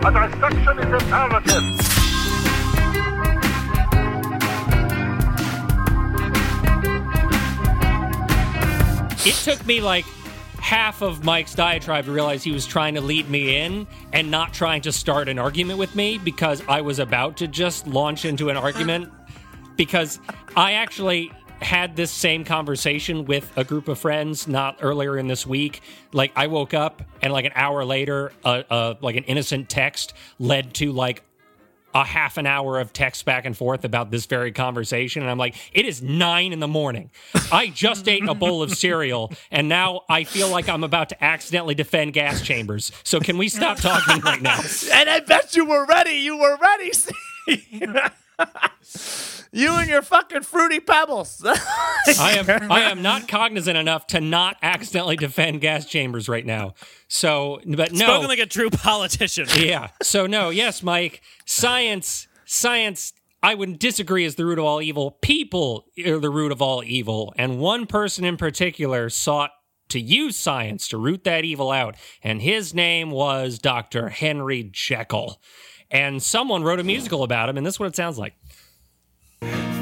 A dissection is imperative. It took me like half of Mike's diatribe to realize he was trying to lead me in and not trying to start an argument with me, because I was about to just launch into an argument, because I actually had this same conversation with a group of friends not earlier in this week. Like, I woke up and like an hour later, like an innocent text led to like a half an hour of text back and forth about this very conversation. And I'm like, it is 9 a.m. I just ate a bowl of cereal, and now I feel like I'm about to accidentally defend gas chambers. So can we stop talking right now? And I bet you were ready. You were ready, you and your fucking Fruity Pebbles. I am not cognizant enough to not accidentally defend gas chambers right now. So, but no. Spoken like a true politician. Yeah. So no, yes, Mike. Science, I would disagree, is the root of all evil. People are the root of all evil. And one person in particular sought to use science to root that evil out. And his name was Dr. Henry Jekyll. And someone wrote a musical about him, and this is what it sounds like.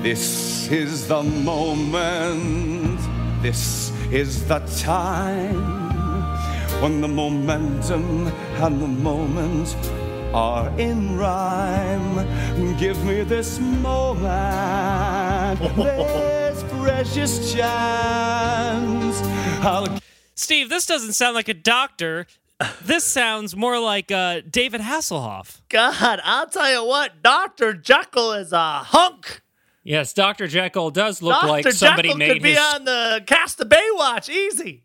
This is the moment, this is the time, when the momentum and the moment are in rhyme. Give me this moment, this precious chance. Steve, this doesn't sound like a doctor. This sounds more like David Hasselhoff. God, I'll tell you what, Dr. Jekyll is a hunk. Yes, Dr. Jekyll does look like somebody made his... Dr. Jekyll could be on the cast of Baywatch, easy.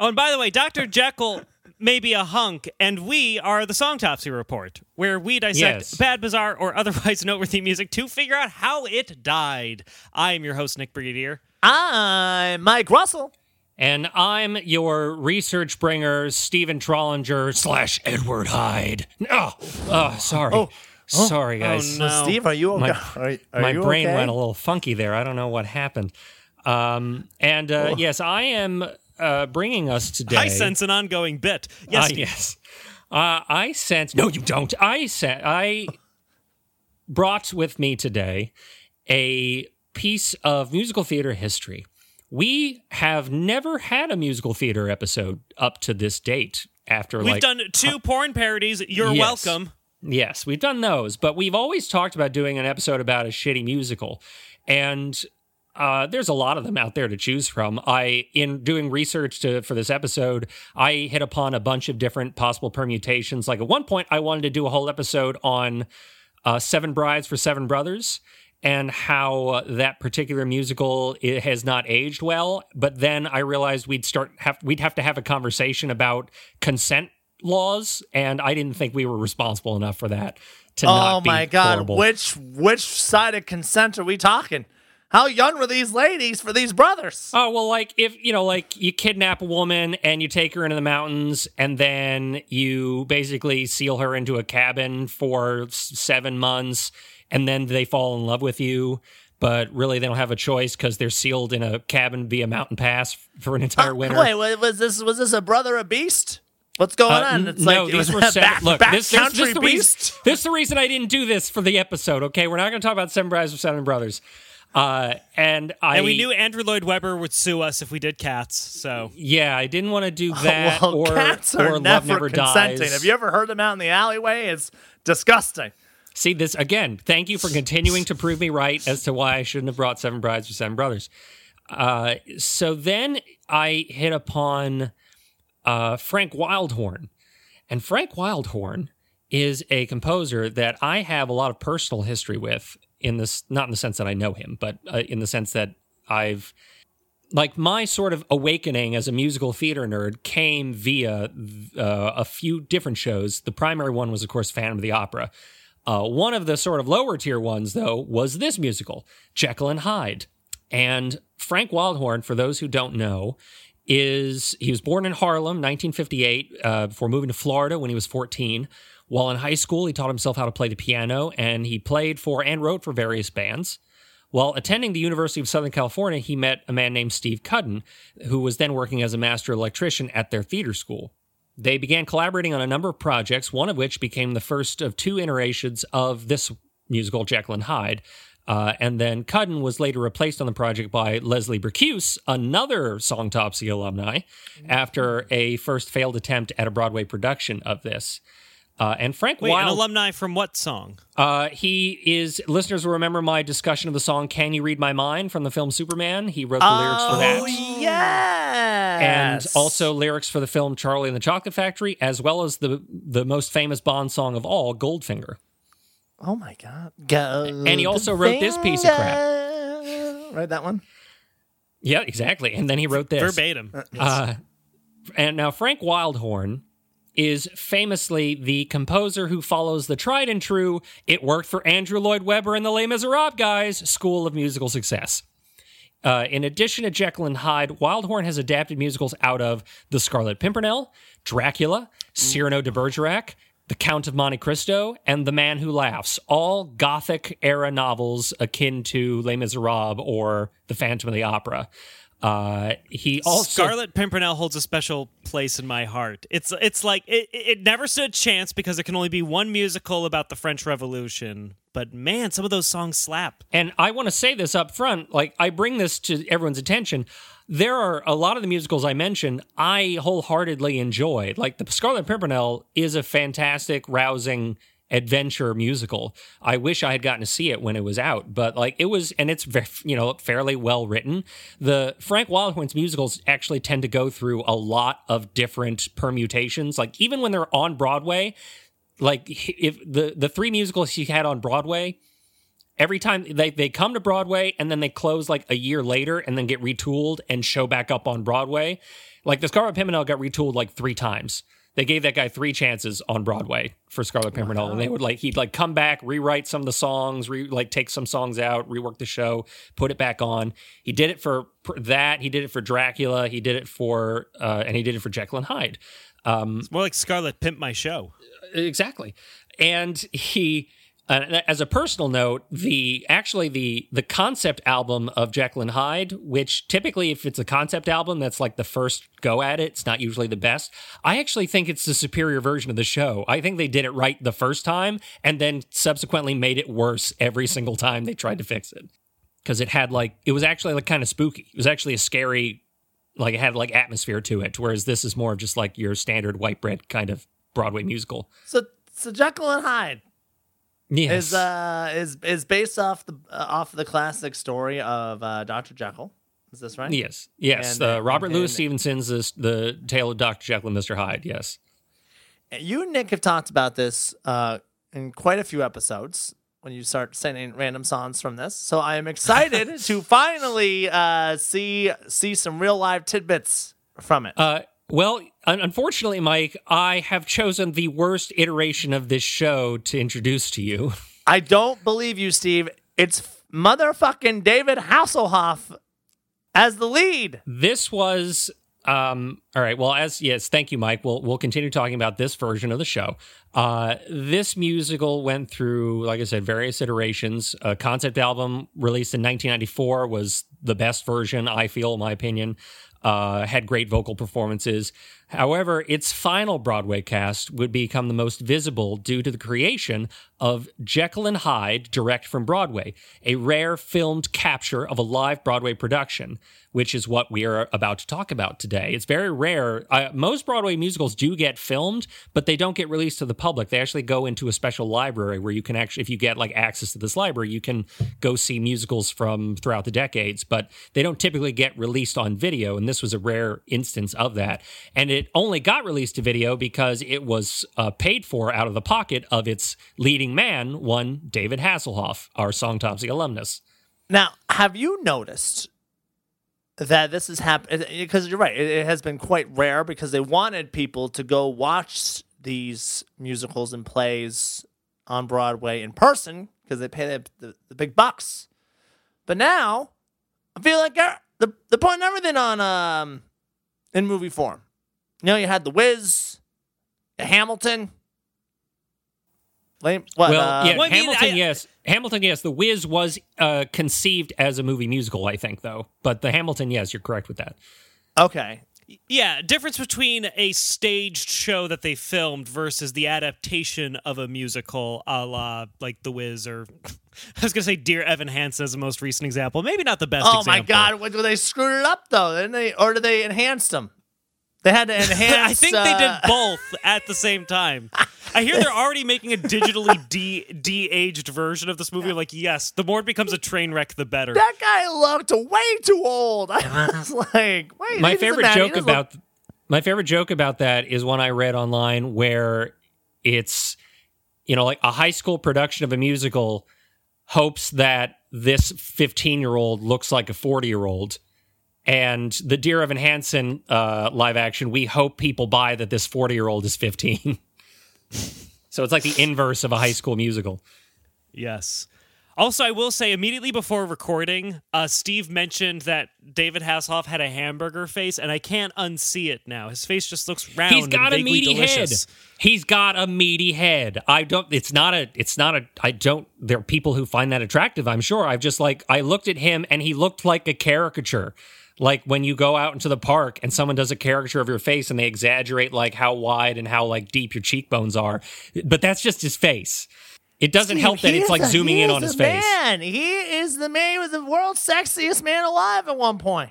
Oh, and by the way, Dr. Jekyll may be a hunk, and we are the Songtopsy Report, where we dissect bad, bizarre, or otherwise noteworthy music to figure out how it died. I'm your host, Nick Brigadier. I'm Mike Russell. And I'm your research bringer, Stephen Trollinger / Edward Hyde. Oh, sorry. Sorry, guys. Oh, no. Steve, are you okay? My brain went a little funky there. I don't know what happened. Yes, I am bringing us today. I sense an ongoing bit. Yes, Steve. Yes. I sense... No, you don't. I brought with me today a piece of musical theater history. We have never had a musical theater episode up to this date. After we've done two porn parodies. You're welcome. Yes, we've done those, but we've always talked about doing an episode about a shitty musical, and there's a lot of them out there to choose from. In doing research for this episode, I hit upon a bunch of different possible permutations. Like at one point, I wanted to do a whole episode on Seven Brides for Seven Brothers, and how that particular musical has not aged well. But then I realized we'd have to have a conversation about consent laws, and I didn't think we were responsible enough for that to not be. Oh my God, horrible. Which side of consent are we talking? How young were these ladies for these brothers? Oh, well, like, if, you know, like, you kidnap a woman and you take her into the mountains, and then you basically seal her into a cabin for 7 months, and then they fall in love with you, but really they don't have a choice because they're sealed in a cabin via mountain pass for an entire winter. Wait, was this a brother a beast? What's going on? It's no, like, these were backcountry beasts. This is the reason I didn't do this for the episode, okay? We're not going to talk about Seven Brides or Seven Brothers. And we knew Andrew Lloyd Webber would sue us if we did Cats, so... Yeah, I didn't want to do that, or Love Never Dies. Have you ever heard them out in the alleyway? It's disgusting. See, this, again, thank you for continuing to prove me right as to why I shouldn't have brought Seven Brides or Seven Brothers. So then I hit upon Frank Wildhorn. And Frank Wildhorn is a composer that I have a lot of personal history with, in this, not in the sense that I know him, but in the sense that I've, like, my sort of awakening as a musical theater nerd came via a few different shows. The primary one was, of course, Phantom of the Opera. One of the sort of lower tier ones, though, was this musical, Jekyll and Hyde. And Frank Wildhorn, for those who don't know, he was born in Harlem, 1958, before moving to Florida when he was 14. While in high school, he taught himself how to play the piano, and he played for and wrote for various bands. While attending the University of Southern California, he met a man named Steve Cuden, who was then working as a master electrician at their theater school. They began collaborating on a number of projects, one of which became the first of two iterations of this musical, Jekyll and Hyde. And then Cuden was later replaced on the project by Leslie Bricusse, another Songtopsy alumni, after a first failed attempt at a Broadway production of this. And Frank Wildhorn, an alumni from what song? He is, listeners will remember my discussion of the song Can You Read My Mind from the film Superman. He wrote the lyrics for that. Oh, yes! And also lyrics for the film Charlie and the Chocolate Factory, as well as the most famous Bond song of all, Goldfinger. Oh, my God. Goldfinger. And he also wrote this piece of crap. Right, that one? Yeah, exactly. And then he wrote this. Verbatim. And now Frank Wildhorn is famously the composer who follows the tried and true, it worked for Andrew Lloyd Webber and the Les Miserables guys, school of musical success. In addition to Jekyll and Hyde, Wildhorn has adapted musicals out of The Scarlet Pimpernel, Dracula, Cyrano de Bergerac, The Count of Monte Cristo, and The Man Who Laughs, all Gothic-era novels akin to Les Miserables or The Phantom of the Opera. He also Scarlet Pimpernel holds a special place in my heart. It's like it never stood a chance because there can only be one musical about the French Revolution. But man, some of those songs slap. And I want to say this up front, like I bring this to everyone's attention. There are a lot of the musicals I mentioned I wholeheartedly enjoy. Like the Scarlet Pimpernel is a fantastic, rousing adventure musical. I wish I had gotten to see it when it was out, but like it was, and it's fairly well written. The Frank Wildhorn's musicals actually tend to go through a lot of different permutations. Like even when they're on Broadway, like if the three musicals he had on Broadway, every time they come to Broadway and then they close like a year later and then get retooled and show back up on Broadway. Like the Scarlet Pimpernel got retooled like three times. They gave that guy three chances on Broadway for Scarlet Pimpernel, and they would he'd come back, rewrite some of the songs, take some songs out, rework the show, put it back on. He did it for that. He did it for Dracula. He did it for and he did it for Jekyll and Hyde. It's more like Scarlet Pimp My Show, exactly. And he, as a personal note, the concept album of Jekyll and Hyde, which typically if it's a concept album, that's like the first go at it. It's not usually the best. I actually think it's the superior version of the show. I think they did it right the first time and then subsequently made it worse every single time they tried to fix it. Because it had it was actually kind of spooky. It was actually a scary, it had atmosphere to it. Whereas this is more of just your standard white bread kind of Broadway musical. So Jekyll and Hyde. Yes. Is based off the classic story of Dr. Jekyll. Is this right? Yes. Yes. Robert Louis Stevenson's the tale of Dr. Jekyll and Mr. Hyde. Yes. You and Nick have talked about this in quite a few episodes when you start sending random songs from this. So I am excited to finally see some real live tidbits from it. Well, unfortunately, Mike, I have chosen the worst iteration of this show to introduce to you. I don't believe you, Steve. It's motherfucking David Hasselhoff as the lead. This was... all right. Well, thank you, Mike. We'll continue talking about this version of the show. This musical went through, like I said, various iterations. A concept album released in 1994 was the best version, I feel, in my opinion. Had great vocal performances. However, its final Broadway cast would become the most visible due to the creation of Jekyll and Hyde Direct from Broadway, a rare filmed capture of a live Broadway production, which is what we are about to talk about today. It's very rare. Most Broadway musicals do get filmed, but they don't get released to the public. They actually go into a special library where you can actually, if you get access to this library, you can go see musicals from throughout the decades, but they don't typically get released on video, and this was a rare instance of that. And it only got released to video because it was paid for out of the pocket of its leading man, one David Hasselhoff, our Songtopsy alumnus. Now, have you noticed that this has happened? Because you're right, it has been quite rare because they wanted people to go watch these musicals and plays on Broadway in person because they pay the big bucks. But now, I feel like they're putting everything on in movie form. You had The Wiz, Hamilton. Hamilton, yes. The Wiz was conceived as a movie musical, I think, though. But the Hamilton, yes, you're correct with that. Okay. Yeah, difference between a staged show that they filmed versus the adaptation of a musical a la, like, The Wiz or... I was going to say Dear Evan Hansen as the most recent example. Maybe not the best example. Oh, my God. Well, they screwed it up, though, didn't they? Or did they enhance them? They had to enhance... I think they did both at the same time. I hear they're already making a digitally de-aged version of this movie. I'm like, yes, the more it becomes a train wreck, the better. That guy looked way too old. I was like, wait. My favorite joke about that is one I read online where it's, you know, like a high school production of a musical hopes that this 15-year-old looks like a 40-year-old. And the Dear Evan Hansen live action, we hope people buy that this 40-year-old is 15. So it's like the inverse of a High School Musical. Yes. Also, I will say, immediately before recording, Steve mentioned that David Hasselhoff had a hamburger face, and I can't unsee it now. His face just looks round. He's got and vaguely a meaty delicious. Head. He's got a meaty head. There are people who find that attractive, I'm sure. I looked at him, and he looked like a caricature. Like when you go out into the park and someone does a caricature of your face and they exaggerate like how wide and how like deep your cheekbones are. But that's just his face. It doesn't help that it's like zooming in on his face. Man, he is the man with the world's sexiest man alive at one point.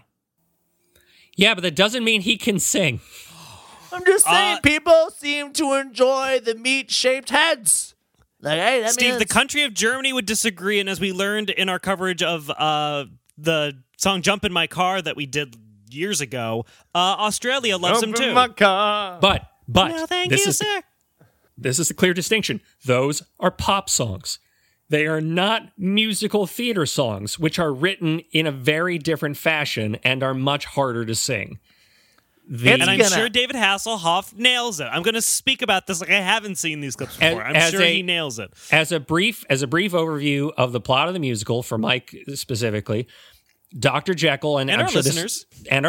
Yeah, but that doesn't mean he can sing. I'm just saying people seem to enjoy the meat-shaped heads. Like, hey, that Steve, the country of Germany would disagree, and as we learned in our coverage of the song Jump in My Car that we did years ago, Australia loves him too. My car. But no, thank this you, is sir. This is a clear distinction. Those are pop songs. They are not musical theater songs, which are written in a very different fashion and are much harder to sing. I'm sure David Hasselhoff nails it. I'm going to speak about this like I haven't seen these clips before. He nails it. As a brief overview of the plot of the musical, for Mike specifically, Dr. Jekyll and I'm sure listeners. And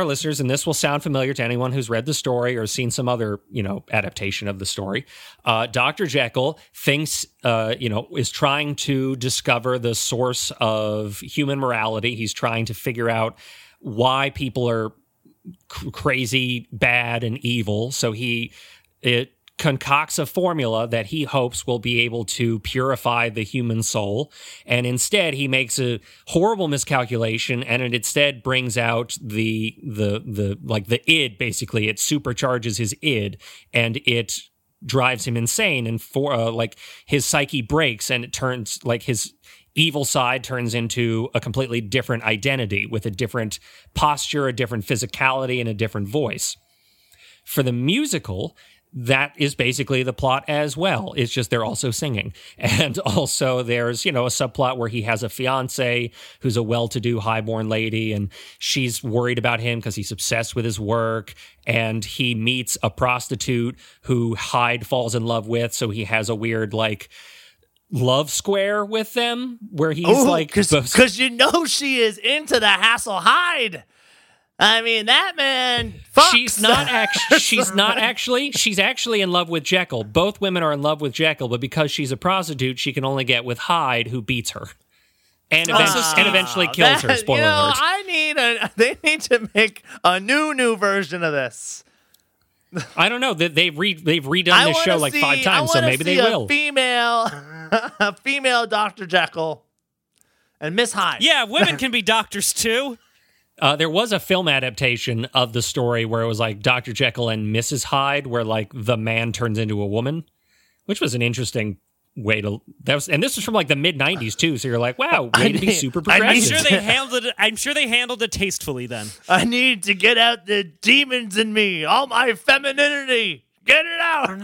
this will sound familiar to anyone who's read the story or seen some other, you know, adaptation of the story. Dr. Jekyll thinks, is trying to discover the source of human morality. He's trying to figure out why people are crazy, bad, and evil. So it concocts a formula that he hopes will be able to purify the human soul. And instead, he makes a horrible miscalculation, and it instead brings out the id, basically. It supercharges his id, and it drives him insane. And his psyche breaks, and it turns, like, his evil side turns into a completely different identity with a different posture, a different physicality, and a different voice. For the musical... that is basically the plot as well. It's just they're also singing. And also there's, you know, a subplot where he has a fiance who's a well-to-do highborn lady, and she's worried about him because he's obsessed with his work. And he meets a prostitute who Hyde falls in love with. So he has a weird, like, love square with them where he's because you know she is into the Hassel Hyde. I mean, that man fucks. She's actually in love with Jekyll. Both women are in love with Jekyll, but because she's a prostitute, she can only get with Hyde, who beats her. And eventually kills her. Spoiler alert. They need to make a new version of this. I don't know. They've redone this show like 5 times, so maybe they will. A female Dr. Jekyll and Miss Hyde. Yeah, women can be doctors too. There was a film adaptation of the story where it was like Dr. Jekyll and Mrs. Hyde, where like the man turns into a woman, which was an interesting way to. This was from like the mid '90s too. So you're like, wow, way to be super progressive. I'm sure they handled it tastefully. Then I need to get out the demons in me, all my femininity, get it out.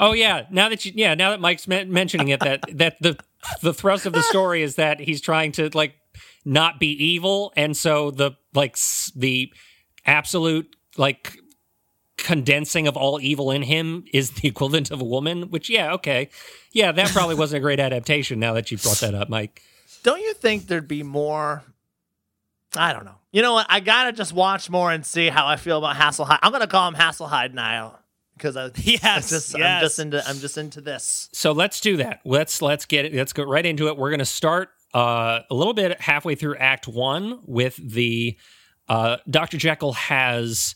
Oh yeah, now that Mike's mentioning it, that the thrust of the story is that he's trying to like not be evil, and so the absolute like condensing of all evil in him is the equivalent of a woman, which that probably wasn't a great adaptation now that you brought that up, Mike. Don't you think there'd be more? I don't know. You know what? I gotta just watch more and see how I feel about Hasselhoff. I'm gonna call him Hasselhoff now because I'm just into this. So let's do that. Let's go right into it. We're gonna start a little bit halfway through Act 1 with the Dr. Jekyll has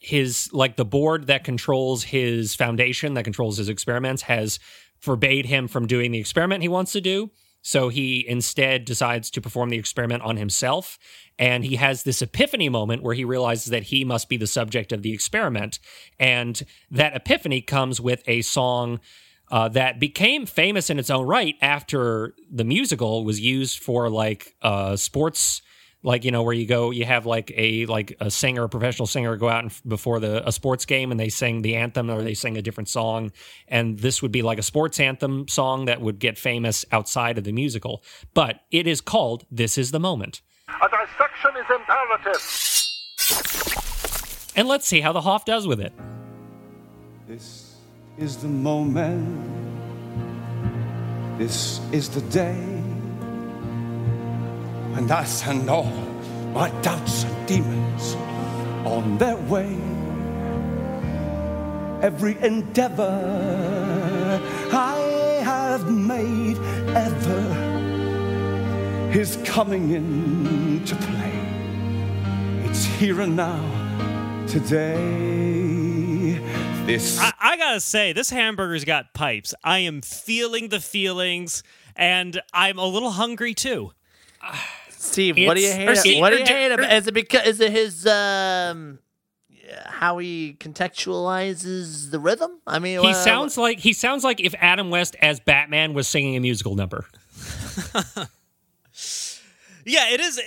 his, like, the board that controls his foundation, that controls his experiments, has forbade him from doing the experiment he wants to do. So he instead decides to perform the experiment on himself, and he has this epiphany moment where he realizes that he must be the subject of the experiment, and that epiphany comes with a song that became famous in its own right after the musical was used for, like, sports, like, you know, where you go, you have like a singer, a professional singer, go out and before a sports game, and they sing the anthem or they sing a different song. And this would be like a sports anthem song that would get famous outside of the musical. But it is called This Is the Moment. A dissection is imperative. And let's see how the Hoff does with it. This is the moment. This is the day. And us and all my doubts and demons on their way. Every endeavor I have made ever is coming into play. It's here and now, today. This. I gotta say, this hamburger's got pipes. I am feeling the feelings, and I'm a little hungry too. Steve, what do you hate? What do you hate about? Is it because his how he contextualizes the rhythm? I mean, he sounds like if Adam West as Batman was singing a musical number. Yeah, it is.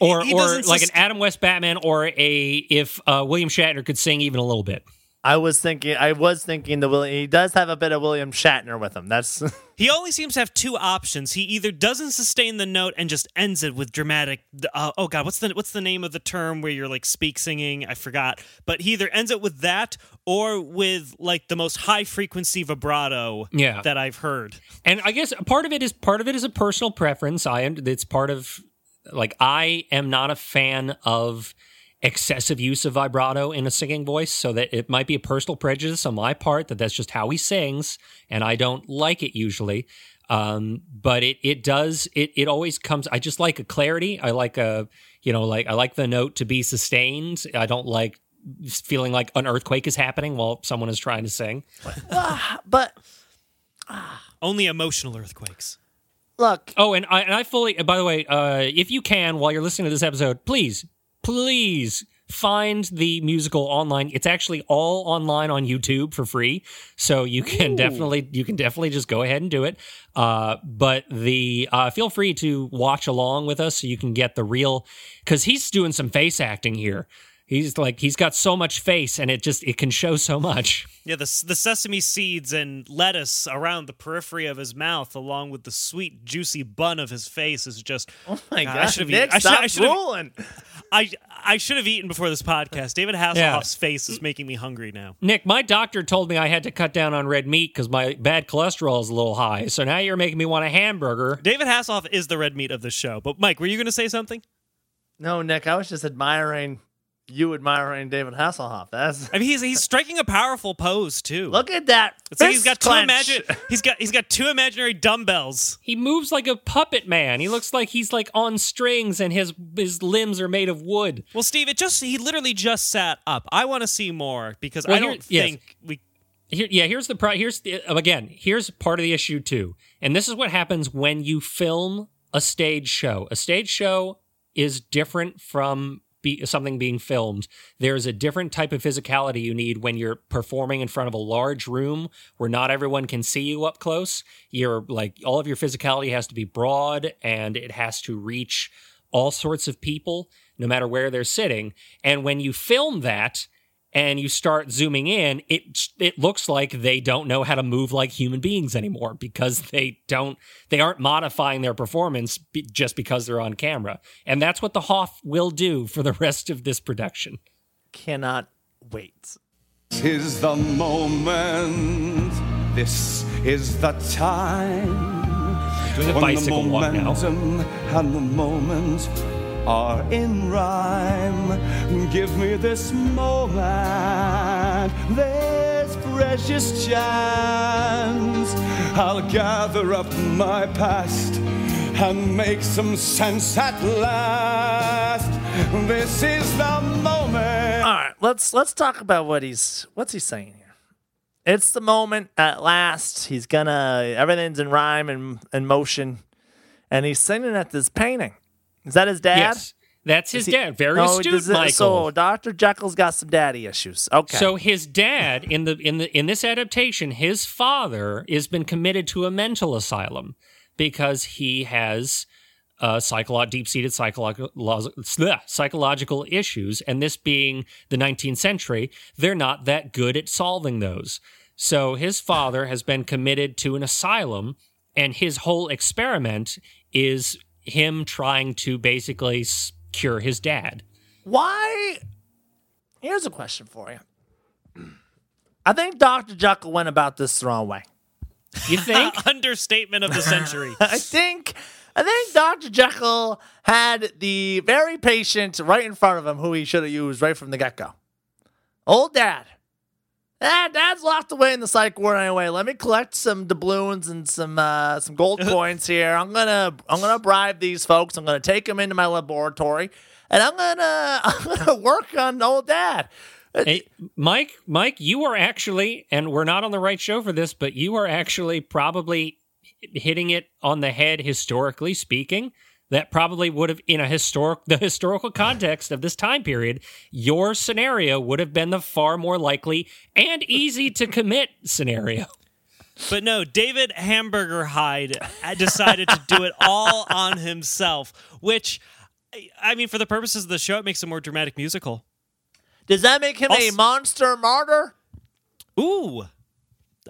Or like an Adam West Batman, or if William Shatner could sing even a little bit. I was thinking he does have a bit of William Shatner with him. That's he only seems to have two options. He either doesn't sustain the note and just ends it with dramatic. Oh God, what's the name of the term where you're like speak singing? I forgot. But he either ends it with that or with like the most high frequency vibrato that I've heard. And I guess part of it is a personal preference. It's part of like I am not a fan of excessive use of vibrato in a singing voice, so that it might be a personal prejudice on my part that's just how he sings, and I don't like it usually. But it does, it always comes. I just like a clarity. I like I like the note to be sustained. I don't like feeling like an earthquake is happening while someone is trying to sing. But only emotional earthquakes. Look. Oh, and I fully. By the way, if you can, while you're listening to this episode, please find the musical online. It's actually all online on YouTube for free, so you can definitely just go ahead and do it. But feel free to watch along with us so you can get the real, because he's doing some face acting here. He's like he's got so much face, and it can show so much. Yeah, the sesame seeds and lettuce around the periphery of his mouth, along with the sweet juicy bun of his face, is just. Oh my gosh! Nick, stop rolling. I should have eaten before this podcast. David Hasselhoff's face is making me hungry now. Nick, my doctor told me I had to cut down on red meat because my bad cholesterol is a little high. So now you're making me want a hamburger. David Hasselhoff is the red meat of the show. But Mike, were you going to say something? No, Nick, I was just admiring David Hasselhoff. He's striking a powerful pose too. Look at that! It's like he's got he's got two imaginary dumbbells. He moves like a puppet man. He looks like he's like on strings, and his limbs are made of wood. Well, Steve, he literally just sat up. I want to see more because I don't think we. Here's part of the issue too, and this is what happens when you film a stage show. A stage show is different from something being filmed. There's a different type of physicality you need when you're performing in front of a large room where not everyone can see you up close. You're like all of your physicality has to be broad, and it has to reach all sorts of people no matter where they're sitting. And when you film that and you start zooming in, it looks like they don't know how to move like human beings anymore because they aren't modifying their performance just because they're on camera. And that's what the Hoff will do for the rest of this production. Cannot wait. This is the moment. This is the time. Doing a bicycle walk now. And the moment are in rhyme. Give me this moment, this precious chance. I'll gather up my past and make some sense at last. This is the moment. All right, let's talk about what's he saying here. It's the moment at last. He's gonna, everything's in rhyme and motion, and he's singing at this painting. Is that his dad? Yes, that's his dad. Very astute, Michael. So Dr. Jekyll's got some daddy issues. Okay. So his dad in this adaptation, his father has been committed to a mental asylum because he has deep-seated psychological issues, and this being the 19th century, they're not that good at solving those. So his father has been committed to an asylum, and his whole experiment is him trying to basically cure his dad. Why? Here's a question for you. I think Dr. Jekyll went about this the wrong way. You think? Understatement of the century. I think Dr. Jekyll had the very patient right in front of him who he should have used right from the get-go. Old dad. Dad's locked away in the psych ward anyway. Let me collect some doubloons and some gold coins here. I'm gonna bribe these folks. I'm gonna take them into my laboratory, and I'm gonna work on old dad. Hey, Mike, you are actually, and we're not on the right show for this, but you are actually probably hitting it on the head, historically speaking. That probably would have, in the historical context of this time period, your scenario would have been the far more likely and easy to commit scenario. But no, David Hamburger Hyde decided to do it all on himself, which, I mean, for the purposes of the show, it makes a more dramatic musical. Does that make him a monster martyr? Ooh.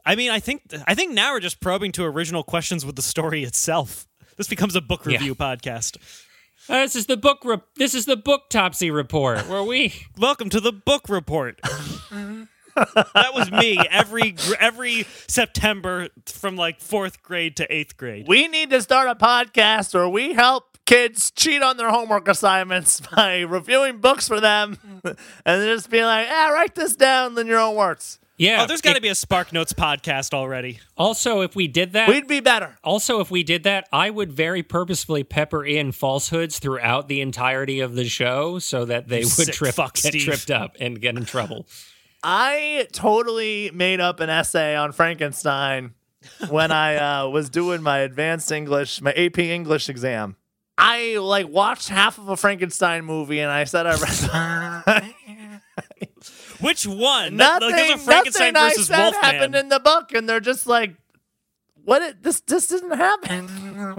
I mean, I think now we're just probing to original questions with the story itself. This becomes a book review podcast. This is the Booktopsy Report. Where we welcome to the book report. That was me every September from like 4th grade to 8th grade. We need to start a podcast where we help kids cheat on their homework assignments by reviewing books for them, and just be like, write this down in your own words. Yeah. Oh, there's got to be a Spark Notes podcast already. Also, if we did that, we'd be better. Also, if we did that, I would very purposefully pepper in falsehoods throughout the entirety of the show so that they would tripped up and get in trouble. I totally made up an essay on Frankenstein when I was doing my advanced English, my AP English exam. I watched half of a Frankenstein movie and I said I read. Which one? Nothing. Frankenstein I versus said Wolfman. Happened in the book, and they're just like, "What? This didn't happen."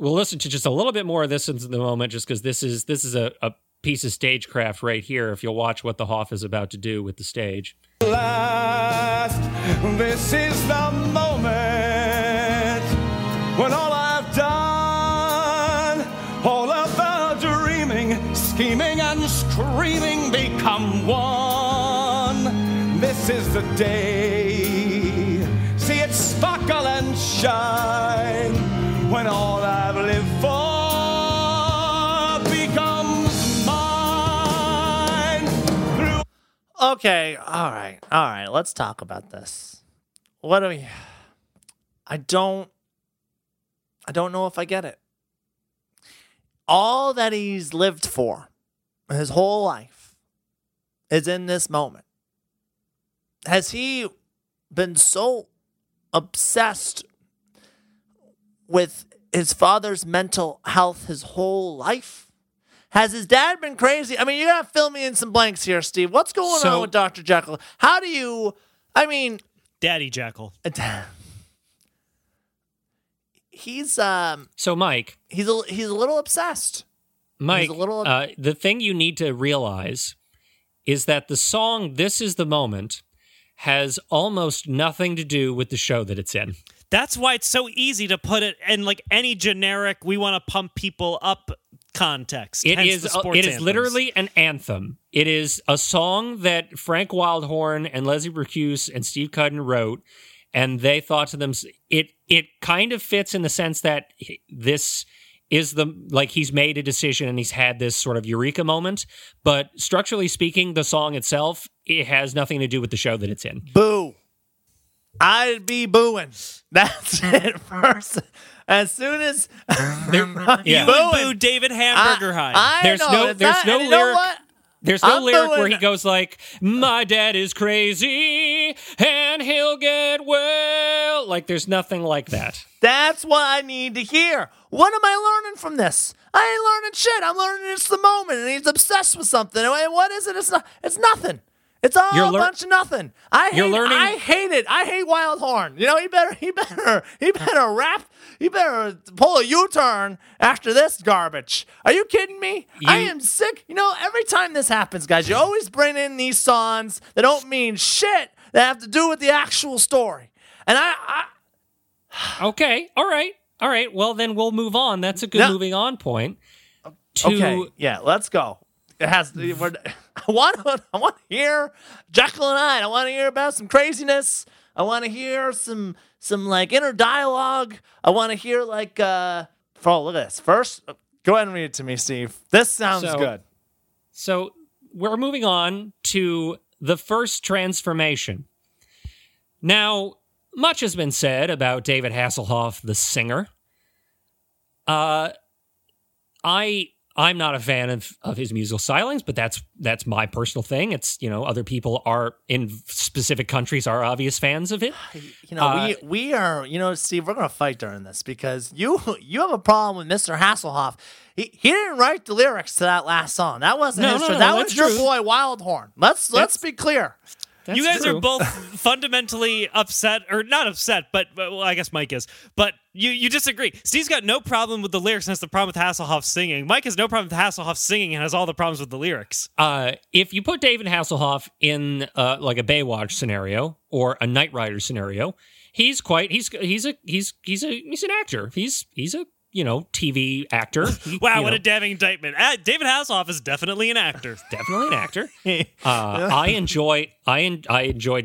We'll listen to just a little bit more of this in the moment, just because this is a piece of stagecraft right here. If you'll watch what the Hoff is about to do with the stage. Last, this is the moment when all I've done, all of our dreaming, scheming, and screaming. Come on, this is the day. See it sparkle and shine when all I've lived for becomes mine. Okay, all right. Let's talk about this. What do we? I don't know if I get it. All that he's lived for, his whole life, is in this moment. Has he been so obsessed with his father's mental health his whole life? Has his dad been crazy? I mean, you gotta fill me in some blanks here, Steve. What's going on with Dr. Jekyll? Daddy Jekyll. He's So Mike, he's a little obsessed. Mike, the thing you need to realize is that the song "This Is the Moment" has almost nothing to do with the show that it's in. That's why it's so easy to put it in like any generic "we want to pump people up" context. It is literally an anthem. It is a song that Frank Wildhorn and Leslie Bricusse and Steve Cuden wrote, and they thought to themselves, it kind of fits in the sense that this is he's made a decision and he's had this sort of eureka moment, but structurally speaking, the song itself, it has nothing to do with the show that it's in. Boo. I'd be booing. That's it first. As soon as you boo David Hamburger Hyde. There's no lyric. You know what? There's no lyric where he goes like, my dad is crazy and he'll get well. Like, there's nothing like that. That's what I need to hear. What am I learning from this? I ain't learning shit. I'm learning it's the moment, and he's obsessed with something. What is it? It's nothing. It's all a bunch of nothing. I hate it. I hate Wildhorn. You know, he better rap. He better pull a U-turn after this garbage. Are you kidding me? I am sick. You know, every time this happens, guys, you always bring in these songs that don't mean shit, that have to do with the actual story. And okay. All right. Well, then we'll move on. That's a good moving on point. Okay. Yeah. Let's go. It has. I want to hear Jekyll and Hyde. I want to hear about some craziness. I want to hear some like inner dialogue. I want to hear like. Look at this. First, go ahead and read it to me, Steve. This sounds good. So we're moving on to the first transformation. Now, much has been said about David Hasselhoff, the singer. I'm not a fan of his musical stylings, but that's my personal thing. It's, you know, other people are in specific countries are obvious fans of it. You know, we are, you know, Steve, we're going to fight during this because you have a problem with Mr. Hasselhoff. He didn't write the lyrics to that last song. That wasn't his. That was your boy Wildhorn. Let's be clear. You guys are both fundamentally upset, or not upset, but well, I guess Mike is. But you disagree. Steve's got no problem with the lyrics and has the problem with Hasselhoff singing. Mike has no problem with Hasselhoff singing and has all the problems with the lyrics. If you put David Hasselhoff in like a Baywatch scenario or a Knight Rider scenario, he's an actor. He's a TV actor. Wow, what a damning indictment. David Hasselhoff is definitely an actor. Definitely an actor. I enjoyed Knight Rider,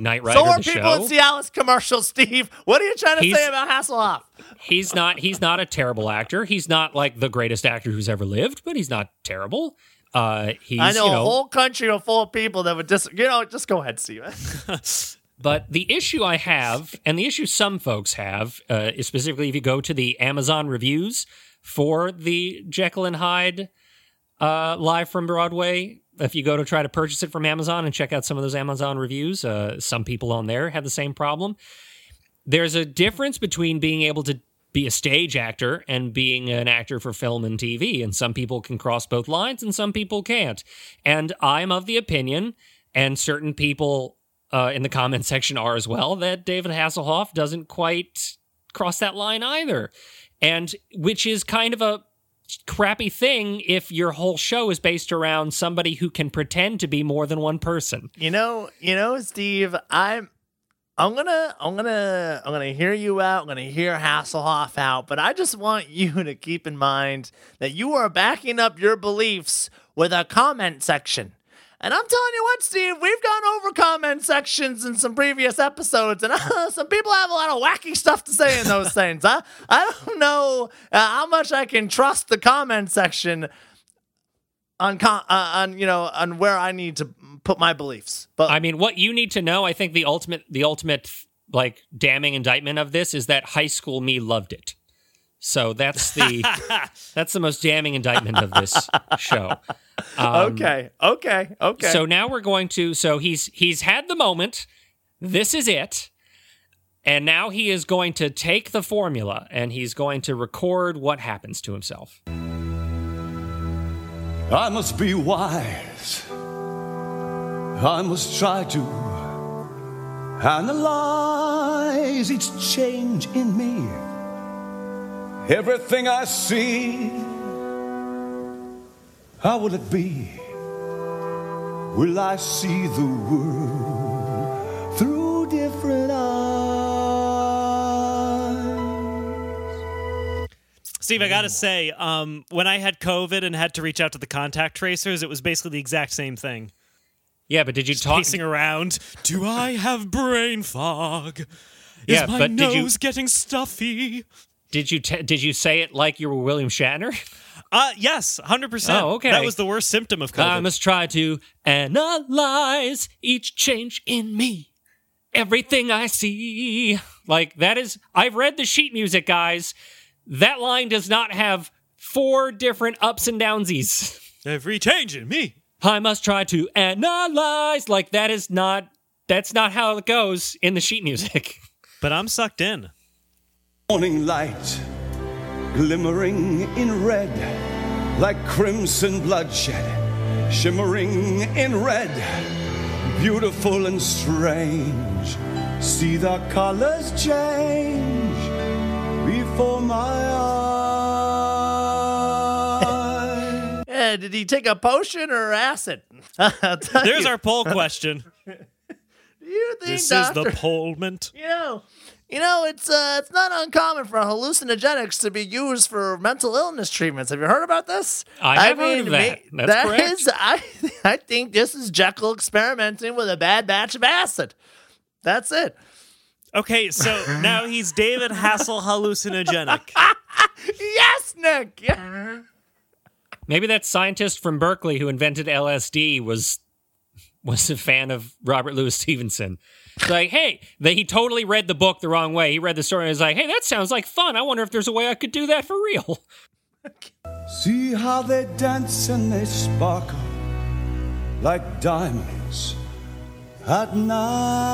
the show. So are people in Cialis commercials, Steve. What are you trying to say about Hasselhoff? He's not a terrible actor. He's not like the greatest actor who's ever lived, but he's not terrible. A whole country full of people that would just go ahead, Steve. But the issue I have, and the issue some folks have, is specifically if you go to the Amazon reviews for the Jekyll and Hyde live from Broadway, if you go to try to purchase it from Amazon and check out some of those Amazon reviews, some people on there have the same problem. There's a difference between being able to be a stage actor and being an actor for film and TV, and some people can cross both lines and some people can't. And I'm of the opinion, and certain people in the comment section are as well, that David Hasselhoff doesn't quite cross that line either. And which is kind of a crappy thing if your whole show is based around somebody who can pretend to be more than one person. You know, Steve, I'm gonna hear you out. I'm gonna hear Hasselhoff out, but I just want you to keep in mind that you are backing up your beliefs with a comment section. And I'm telling you what, Steve, we've gone over comment sections in some previous episodes, and some people have a lot of wacky stuff to say in those things. I don't know how much I can trust the comment section on where I need to put my beliefs. But I mean, what you need to know, I think the ultimate like damning indictment of this is that high school me loved it. So that's the most damning indictment of this show. Okay. So now we're going to. So he's had the moment. This is it, and now he is going to take the formula and he's going to record what happens to himself. I must be wise. I must try to analyze each change in me. Everything I see, how will it be? Will I see the world through different eyes? Steve, I gotta say, when I had COVID and had to reach out to the contact tracers, it was basically the exact same thing. Yeah, but did you talk? Pacing around, do I have brain fog? Is my nose getting stuffy? Did you say it like you were William Shatner? Yes, 100%. Oh, okay. That was the worst symptom of COVID. I must try to analyze each change in me. Everything I see. Like, that is... I've read the sheet music, guys. That line does not have 4 different ups and downsies. Every change in me. I must try to analyze. Like, that's not how it goes in the sheet music. But I'm sucked in. Morning light, glimmering in red, like crimson bloodshed, shimmering in red, beautiful and strange. See the colors change before my eyes. Yeah, did he take a potion or acid? There's our poll question. Do you think this is the pollment? You know, it's not uncommon for hallucinogenics to be used for mental illness treatments. Have you heard about this? I have heard of that. That's correct. I think this is Jekyll experimenting with a bad batch of acid. That's it. Okay, so now he's David Hassel hallucinogenic. Yes, Nick! Yeah. Maybe that scientist from Berkeley who invented LSD was a fan of Robert Louis Stevenson. It's like, hey, he totally read the book the wrong way. He read the story and was like, hey, that sounds like fun. I wonder if there's a way I could do that for real. See how they dance and they sparkle like diamonds at night,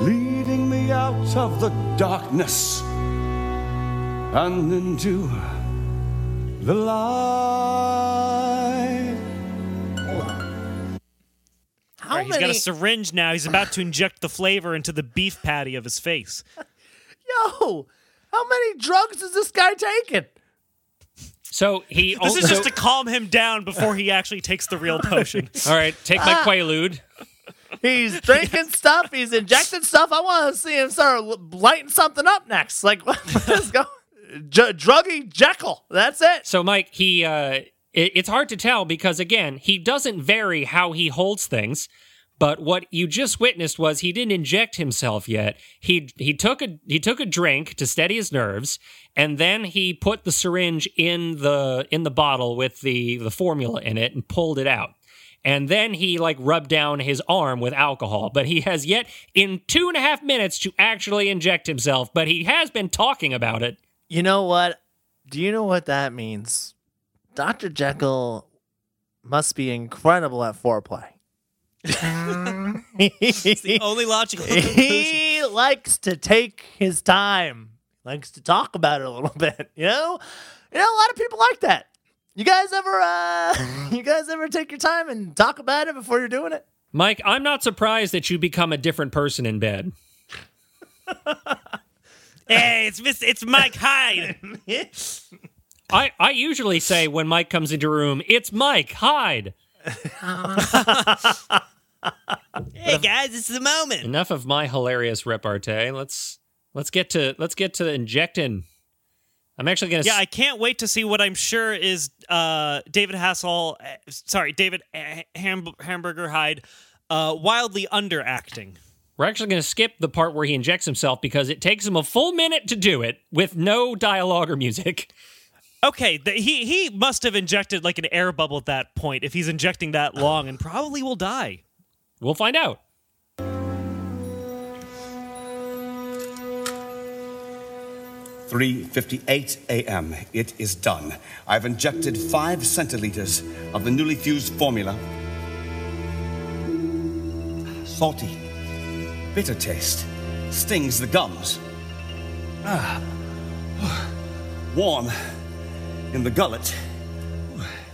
leading me out of the darkness and into the light. Right, he's got a syringe now. He's about to inject the flavor into the beef patty of his face. Yo, how many drugs is this guy taking? So this is just to calm him down before he actually takes the real potion. All right, take my Quaalude. He's drinking stuff. He's injecting stuff. I want to see him start lighting something up next. Like, let's go. Druggy Jekyll. That's it. So, Mike, he... It's hard to tell because, again, he doesn't vary how he holds things, but what you just witnessed was he didn't inject himself yet. He took a drink to steady his nerves, and then he put the syringe in the bottle with the formula in it and pulled it out. And then he, like, rubbed down his arm with alcohol. But he has yet, in 2.5 minutes, to actually inject himself, but he has been talking about it. You know what? Do you know what that means? Dr. Jekyll must be incredible at foreplay. It's the only logical conclusion. He likes to take his time. Likes to talk about it a little bit. You know, a lot of people like that. You guys ever take your time and talk about it before you're doing it? Mike, I'm not surprised that you become a different person in bed. Hey, it's Mike Hyde. I usually say when Mike comes into a room, it's Mike Hyde. Hey guys, it's the moment. Enough of my hilarious repartee. Let's get to injecting. I'm actually gonna. Yeah, I can't wait to see what I'm sure is David Hamburger Hyde, wildly underacting. We're actually going to skip the part where he injects himself because it takes him a full minute to do it with no dialogue or music. Okay, he must have injected like an air bubble at that point if he's injecting that long and probably will die. We'll find out. "3:58 a.m. It is done. I've injected 5 centiliters of the newly fused formula. Salty, bitter taste, stings the gums. Warm in the gullet,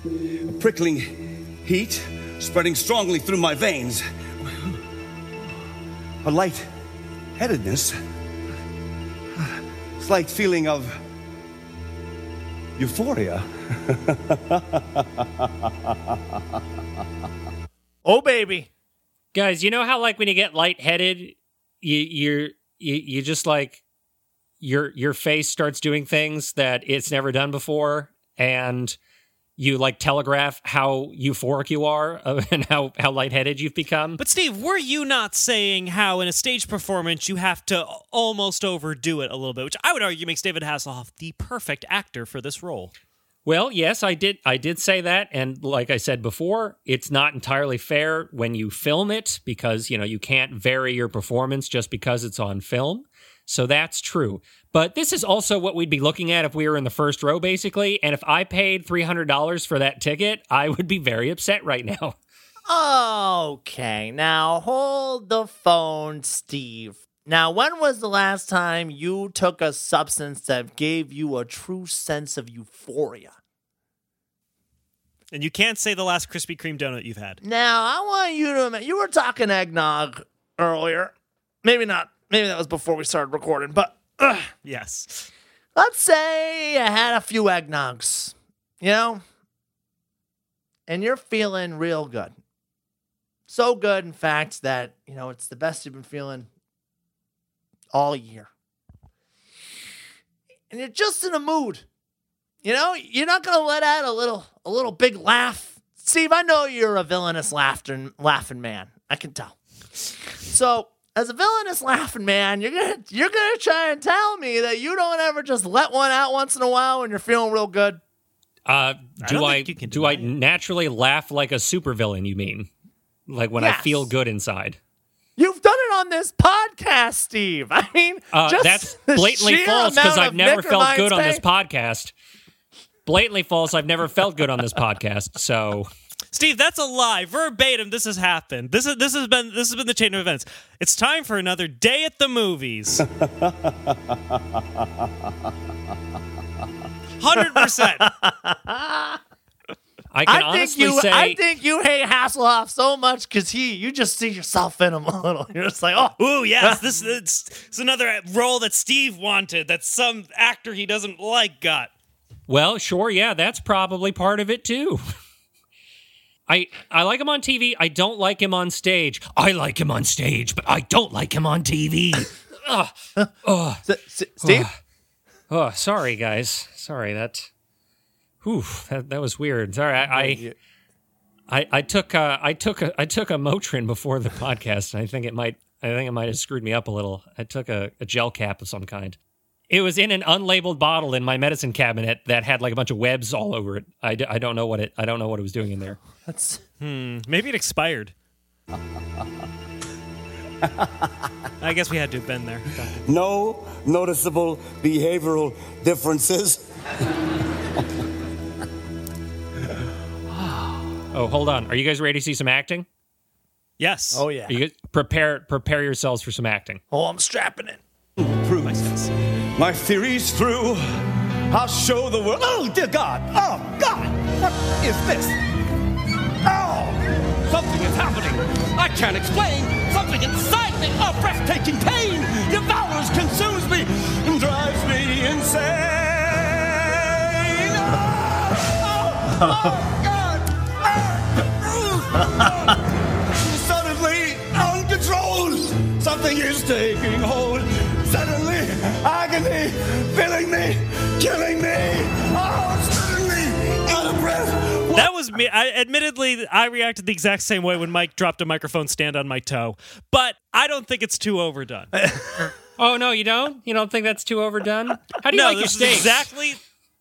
a prickling heat spreading strongly through my veins, a light-headedness, slight feeling of euphoria." Oh, baby. Guys, you know how, like, when you get lightheaded, you just, like, your face starts doing things that it's never done before, and you, like, telegraph how euphoric you are and how lightheaded you've become. But Steve, were you not saying how in a stage performance you have to almost overdo it a little bit, which I would argue makes David Hasselhoff the perfect actor for this role? Well, yes, I did say that, and like I said before, it's not entirely fair when you film it because, you know, you can't vary your performance just because it's on film. So that's true. But this is also what we'd be looking at if we were in the first row, basically. And if I paid $300 for that ticket, I would be very upset right now. Okay, now hold the phone, Steve. Now, when was the last time you took a substance that gave you a true sense of euphoria? And you can't say the last Krispy Kreme donut you've had. Now, I want you to admit, you were talking eggnog earlier. Maybe not. Maybe that was before we started recording, but... Yes. Let's say you had a few eggnogs, you know? And you're feeling real good. So good, in fact, that, you know, it's the best you've been feeling all year. And you're just in a mood. You know, you're not going to let out a little big laugh. Steve, I know you're a villainous laughing man. I can tell. So, as a villainous laughing man, you're gonna try and tell me that you don't ever just let one out once in a while when you're feeling real good. Do I naturally laugh like a supervillain, you mean? Like when yes. I feel good inside. You've done it on this podcast, Steve. I mean, just that's blatantly false because I've never felt good on this podcast. Blatantly false. I've never felt good on this podcast. So, Steve, that's a lie. Verbatim, this has happened. This has been the chain of events. It's time for another day at the movies. 100%. I think you hate Hasselhoff so much because you just see yourself in him a little. You're just like, oh, yes, it's another role that Steve wanted that some actor he doesn't like got. Well, sure, yeah, that's probably part of it too. I like him on TV. I don't like him on stage. I like him on stage, but I don't like him on TV. Steve? Oh, sorry, guys. Sorry, that... Whew, that was weird. Sorry, I took a Motrin before the podcast, and I think it might have screwed me up a little. I took a gel cap of some kind. It was in an unlabeled bottle in my medicine cabinet that had like a bunch of webs all over it. I don't know what it was doing in there. That's maybe it expired. I guess we had to have been there. No noticeable behavioral differences. Oh, hold on. Are you guys ready to see some acting? Yes. Oh, yeah. Prepare yourselves for some acting. Oh, I'm strapping it. Prove myself. My theory's through. I'll show the world. Oh, dear God. Oh, God. What is this? Oh, something is happening. I can't explain. Something inside me. A breathtaking pain devours, consumes me, and drives me insane. Oh, oh, God. Suddenly, uncontrolled, something is taking hold. Suddenly, agony, filling me, killing me. Oh, suddenly, out of breath. That was me. I admittedly reacted the exact same way when Mike dropped a microphone stand on my toe. But I don't think it's too overdone. Oh, no, you don't? You don't think that's too overdone? How do you like your steaks?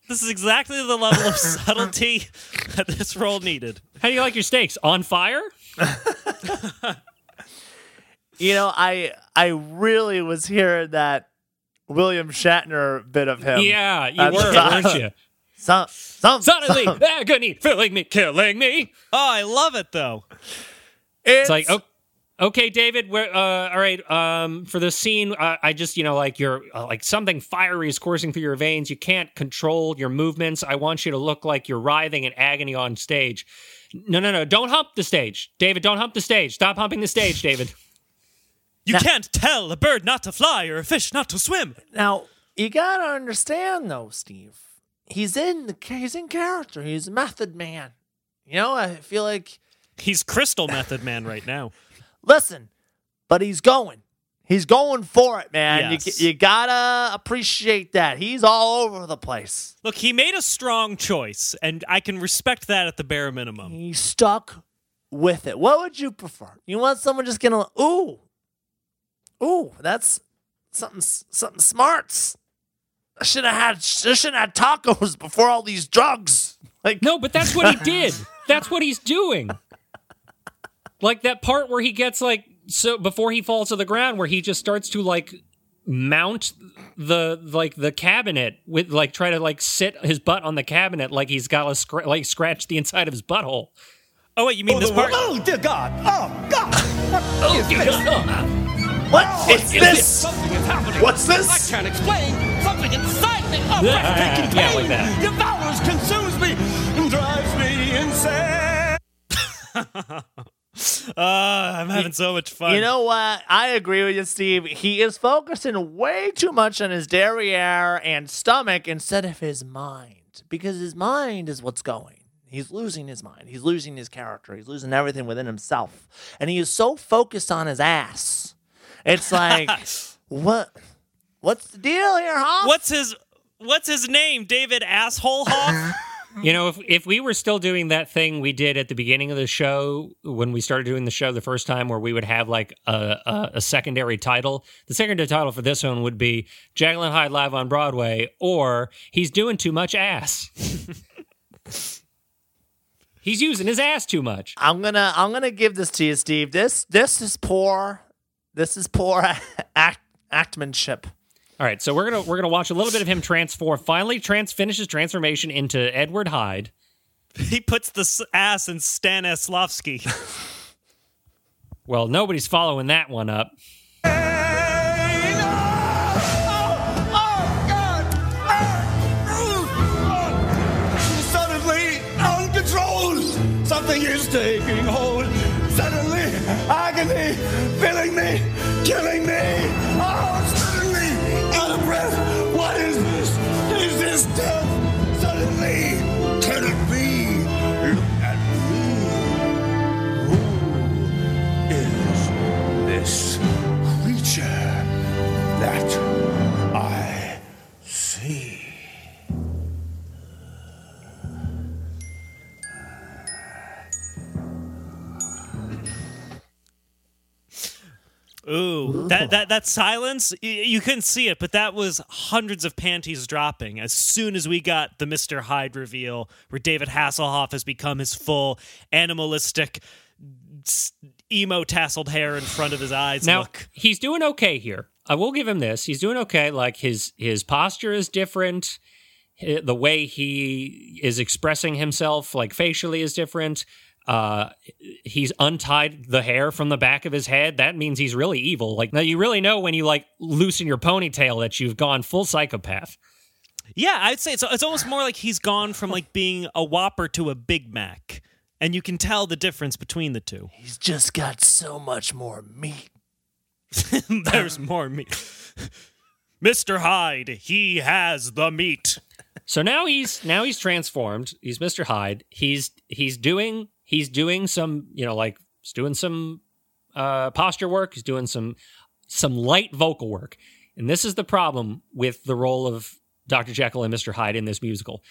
This is exactly the level of subtlety that this role needed. How do you like your steaks? On fire? You know, I really was hearing that William Shatner bit of him. Yeah, you weren't you? Suddenly, agony, filling me, killing me. Oh, I love it, though. It's like, okay, David, all right, for this scene, I just, you know, like you're like something fiery is coursing through your veins. You can't control your movements. I want you to look like you're writhing in agony on stage. No, don't hump the stage. David, don't hump the stage. Stop humping the stage, David. You can't tell a bird not to fly or a fish not to swim. Now, you got to understand, though, Steve, he's in character. He's a method man. You know, I feel like... He's crystal method man right now. Listen, but he's going for it, man. Yes. You gotta appreciate that. He's all over the place. Look, he made a strong choice, and I can respect that at the bare minimum. He stuck with it. What would you prefer? You want someone just gonna that's something smart. I should have had tacos before all these drugs. Like, no, but that's what he did. That's what he's doing. Like that part where he gets like, so before he falls to the ground, where he just starts to like mount the cabinet with try to sit his butt on the cabinet like he's got a scratch the inside of his butthole. Oh wait, you mean this part? Oh dear God! Oh God! Oh dear God! What? What's this? What's this? I can't explain. Something inside me, a breathtaking pain, like that. Devours, consumes me, and drives me insane. I'm having so much fun. You know what? I agree with you, Steve. He is focusing way too much on his derriere and stomach instead of his mind, because his mind is what's going. He's losing his mind. He's losing his character. He's losing everything within himself, and he is so focused on his ass. It's like, what's the deal here, Hoff? What's his name? David Asshole Hoff? You know, if we were still doing that thing we did at the beginning of the show, when we started doing the show the first time, where we would have like a secondary title, the secondary title for this one would be Jekyll and Hyde Live on Broadway, or He's Doing Too Much Ass. He's using his ass too much. I'm gonna give this to you, Steve. This is poor. This is poor actmanship. All right, so we're gonna watch a little bit of him finishes transformation into Edward Hyde. He puts the ass in Stanislavski. Well, nobody's following that one up. Suddenly, out of control, something is taking hold. Suddenly, agony, filling me, killing me. Oh, suddenly, out of breath. What is this? Is this death? Suddenly, can it be? Look at me. Who is this creature that I see? Ooh, that silence, you couldn't see it, but that was hundreds of panties dropping as soon as we got the Mr. Hyde reveal, where David Hasselhoff has become his full animalistic emo tasseled hair in front of his eyes. Now, look. He's doing okay here. I will give him this. He's doing okay. Like, his posture is different. The way he is expressing himself, like, facially is different. He's untied the hair from the back of his head. That means he's really evil. Like, now you really know when you loosen your ponytail that you've gone full psychopath. Yeah, I'd say it's almost more like he's gone from being a Whopper to a Big Mac, and you can tell the difference between the two. He's just got so much more meat. There's more meat. Mr. Hyde, he has the meat. So now he's transformed. He's Mr. Hyde. He's doing some, posture work. He's doing some light vocal work. And this is the problem with the role of Dr. Jekyll and Mr. Hyde in this musical.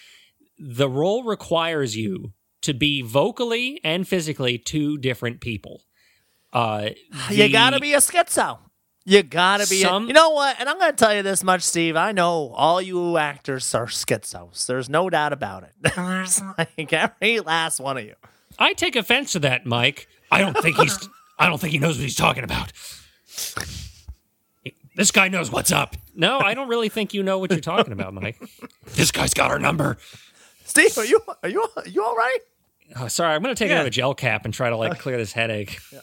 The role requires you to be vocally and physically two different people. You gotta be a schizo. You gotta be you know what? And I'm gonna tell you this much, Steve. I know all you actors are schizos. There's no doubt about it. There's every last one of you. I take offense to that, Mike. I don't think he knows what he's talking about. This guy knows what's up. No, I don't really think you know what you're talking about, Mike. This guy's got our number. Steve, are you all right? Oh, sorry, I'm going to take another gel cap and try to clear this headache. Yeah.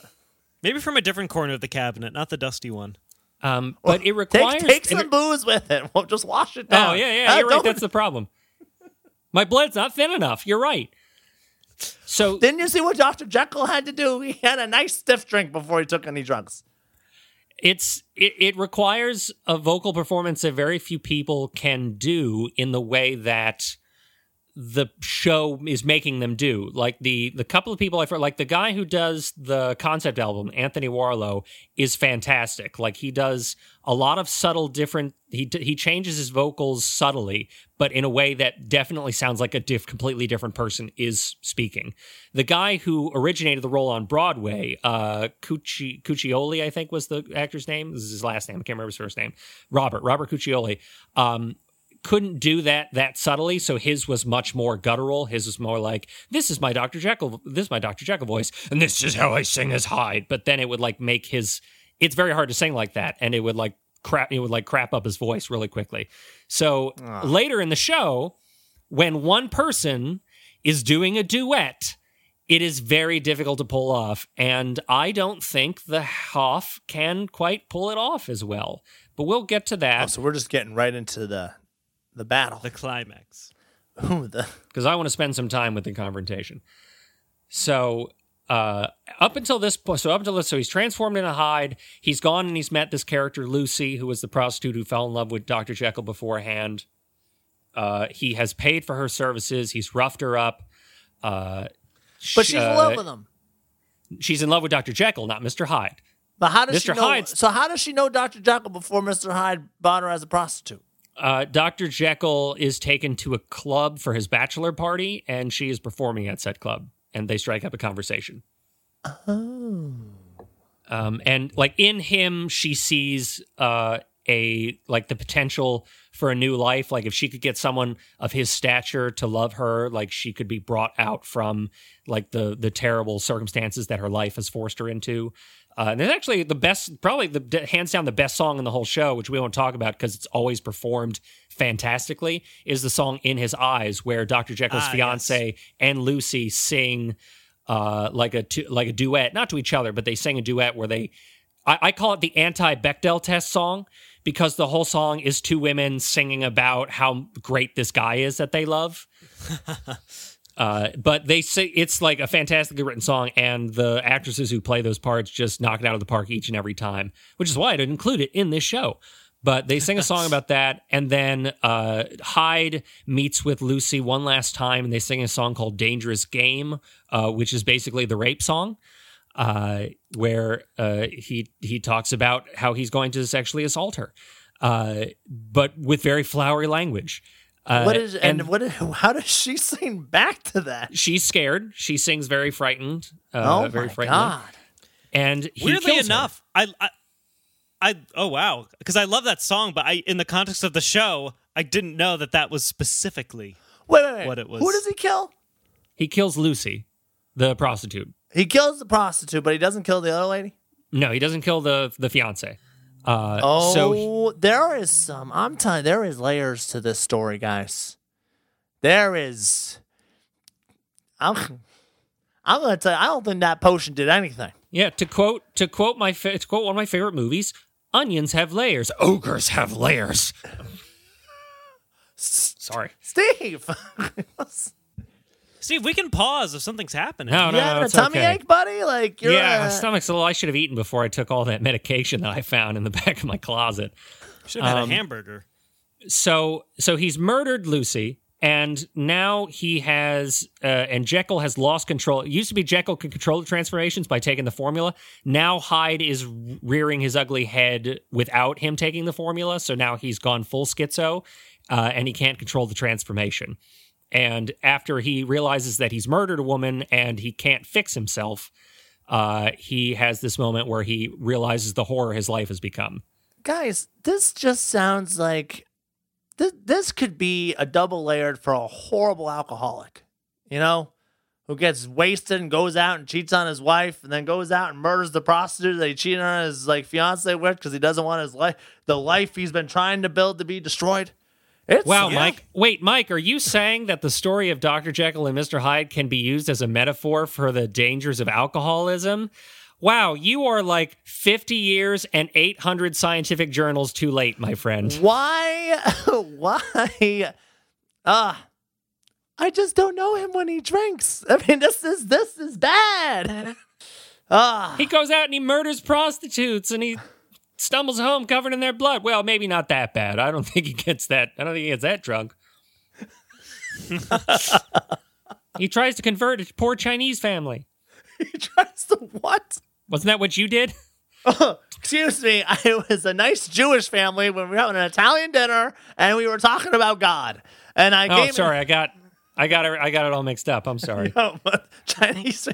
Maybe from a different corner of the cabinet, not the dusty one. But it requires take some booze with it. We'll just wash it down. Oh yeah, you're right. That's the problem. My blood's not thin enough. You're right. So didn't you see what Dr. Jekyll had to do? He had a nice stiff drink before he took any drugs. It requires a vocal performance that very few people can do in the way that the show is making them do. Like the couple of people I've heard, like the guy who does the concept album, Anthony Warlow, is fantastic. Like he does a lot of subtle different. He changes his vocals subtly, but in a way that definitely sounds like a completely different person is speaking. The guy who originated the role on Broadway, Cuccioli, I think was the actor's name. This is his last name. I can't remember his first name. Robert Cuccioli. Couldn't do that subtly, so his was much more guttural. His was more like, this is my Dr. Jekyll voice, and this is how I sing as Hyde. But then it would it's very hard to sing like that, and it would crap, it would like crap up his voice really quickly. So later in the show, when one person is doing a duet, it is very difficult to pull off. And I don't think the Hoff can quite pull it off as well. But we'll get to that. Oh, so we're just getting right into the battle. The climax. Because I want to spend some time with the confrontation. So up until this, he's transformed into Hyde. He's gone and he's met this character, Lucy, who was the prostitute who fell in love with Dr. Jekyll beforehand. He has paid for her services. He's roughed her up. But she's in love with him. She's in love with Dr. Jekyll, not Mr. Hyde. But how does she know? So how does she know Dr. Jekyll before Mr. Hyde bought her as a prostitute? Dr. Jekyll is taken to a club for his bachelor party, and she is performing at said club, and they strike up a conversation. Oh. And like in him, she sees the potential for a new life. Like if she could get someone of his stature to love her, like she could be brought out from like the terrible circumstances that her life has forced her into. And there's actually hands down the best song in the whole show, which we won't talk about because it's always performed fantastically, is the song In His Eyes, where Dr. Jekyll's fiance and Lucy sing like a duet, not to each other, but they sing a duet where I call it the anti-Bechdel test song, because the whole song is two women singing about how great this guy is that they love. But they say it's like a fantastically written song, and the actresses who play those parts just knock it out of the park each and every time, which is why I didn't include it in this show. But they sing a song about that, and then Hyde meets with Lucy one last time, and they sing a song called Dangerous Game, which is basically the rape song, where he talks about how he's going to sexually assault her, but with very flowery language. How does she sing back to that? She's scared. She sings very frightened. God! And weirdly enough, I because I love that song, but in the context of the show, I didn't know that was specifically what it was. Who does he kill? He kills Lucy, the prostitute. He kills the prostitute, but he doesn't kill the other lady? No, he doesn't kill the fiancé. There is some. I'm telling you, there is layers to this story, guys. There is. I'm going to tell you, I don't think that potion did anything. Yeah, to quote one of my favorite movies, onions have layers. Ogres have layers. Sorry. Steve! Steve, we can pause if something's happening. No, no, it's okay. You having a tummy ache, buddy? My stomach's a little... I should have eaten before I took all that medication that I found in the back of my closet. Should have had a hamburger. So he's murdered Lucy, and now he has... and Jekyll has lost control. It used to be Jekyll could control the transformations by taking the formula. Now Hyde is rearing his ugly head without him taking the formula, so now he's gone full schizo, and he can't control the transformation. And after he realizes that he's murdered a woman and he can't fix himself, he has this moment where he realizes the horror his life has become. Guys, this just sounds like this could be a double-layered for a horrible alcoholic, who gets wasted and goes out and cheats on his wife and then goes out and murders the prostitute that he cheated on his fiancée with because he doesn't want the life he's been trying to build to be destroyed. Mike. Wait, Mike, are you saying that the story of Dr. Jekyll and Mr. Hyde can be used as a metaphor for the dangers of alcoholism? Wow, you are 50 years and 800 scientific journals too late, my friend. Why? I just don't know him when he drinks. I mean, this is bad. He goes out and he murders prostitutes and he stumbles home covered in their blood. Well, maybe not that bad. I don't think he gets that. I don't think he gets that drunk. He tries to convert a poor Chinese family. He tries to what? Wasn't that what you did? Oh, excuse me. I was a nice Jewish family when we were having an Italian dinner and we were talking about God. And I I got it all mixed up. I'm sorry. No, but Chinese.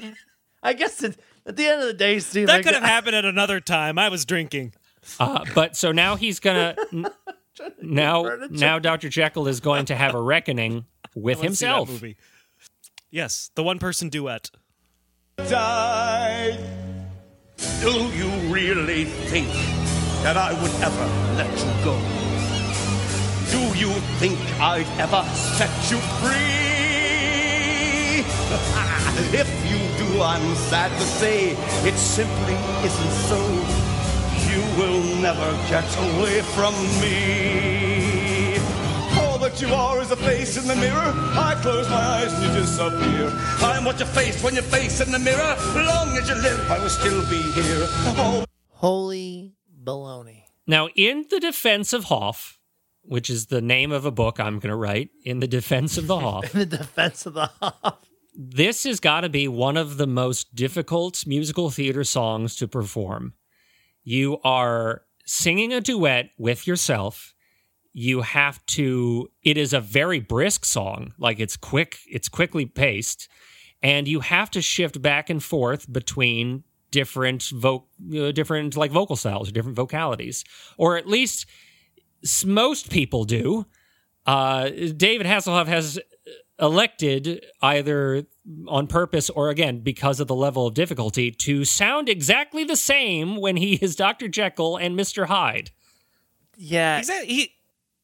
I guess at the end of the day, Steve. That could have happened at another time. I was drinking. But so now he's going to... Now Dr. Jekyll is going to have a reckoning with himself. Yes, the one-person duet. Die. Do you really think that I would ever let you go. Do you think I'd ever set you free? If you do, I'm sad to say, it simply isn't so. You will never get away from me. All that you are is a face in the mirror. I close my eyes and you disappear. I'm what you face when you face in the mirror. Long as you live, I will still be here. Oh. Holy baloney. Now, in the defense of Hoff, which is the name of a book I'm going to write, In the Defense of the Hoff. In the Defense of the Hoff. This has got to be one of the most difficult musical theater songs to perform. You are singing a duet with yourself. You have to, it is a very brisk song. Like, it's quick, it's quickly paced. And you have to shift back and forth between different vocal styles, or different vocalities, or at least most people do. David Hasselhoff has elected, either on purpose or again because of the level of difficulty, to sound exactly the same when he is Dr. Jekyll and Mr. Hyde. Yeah,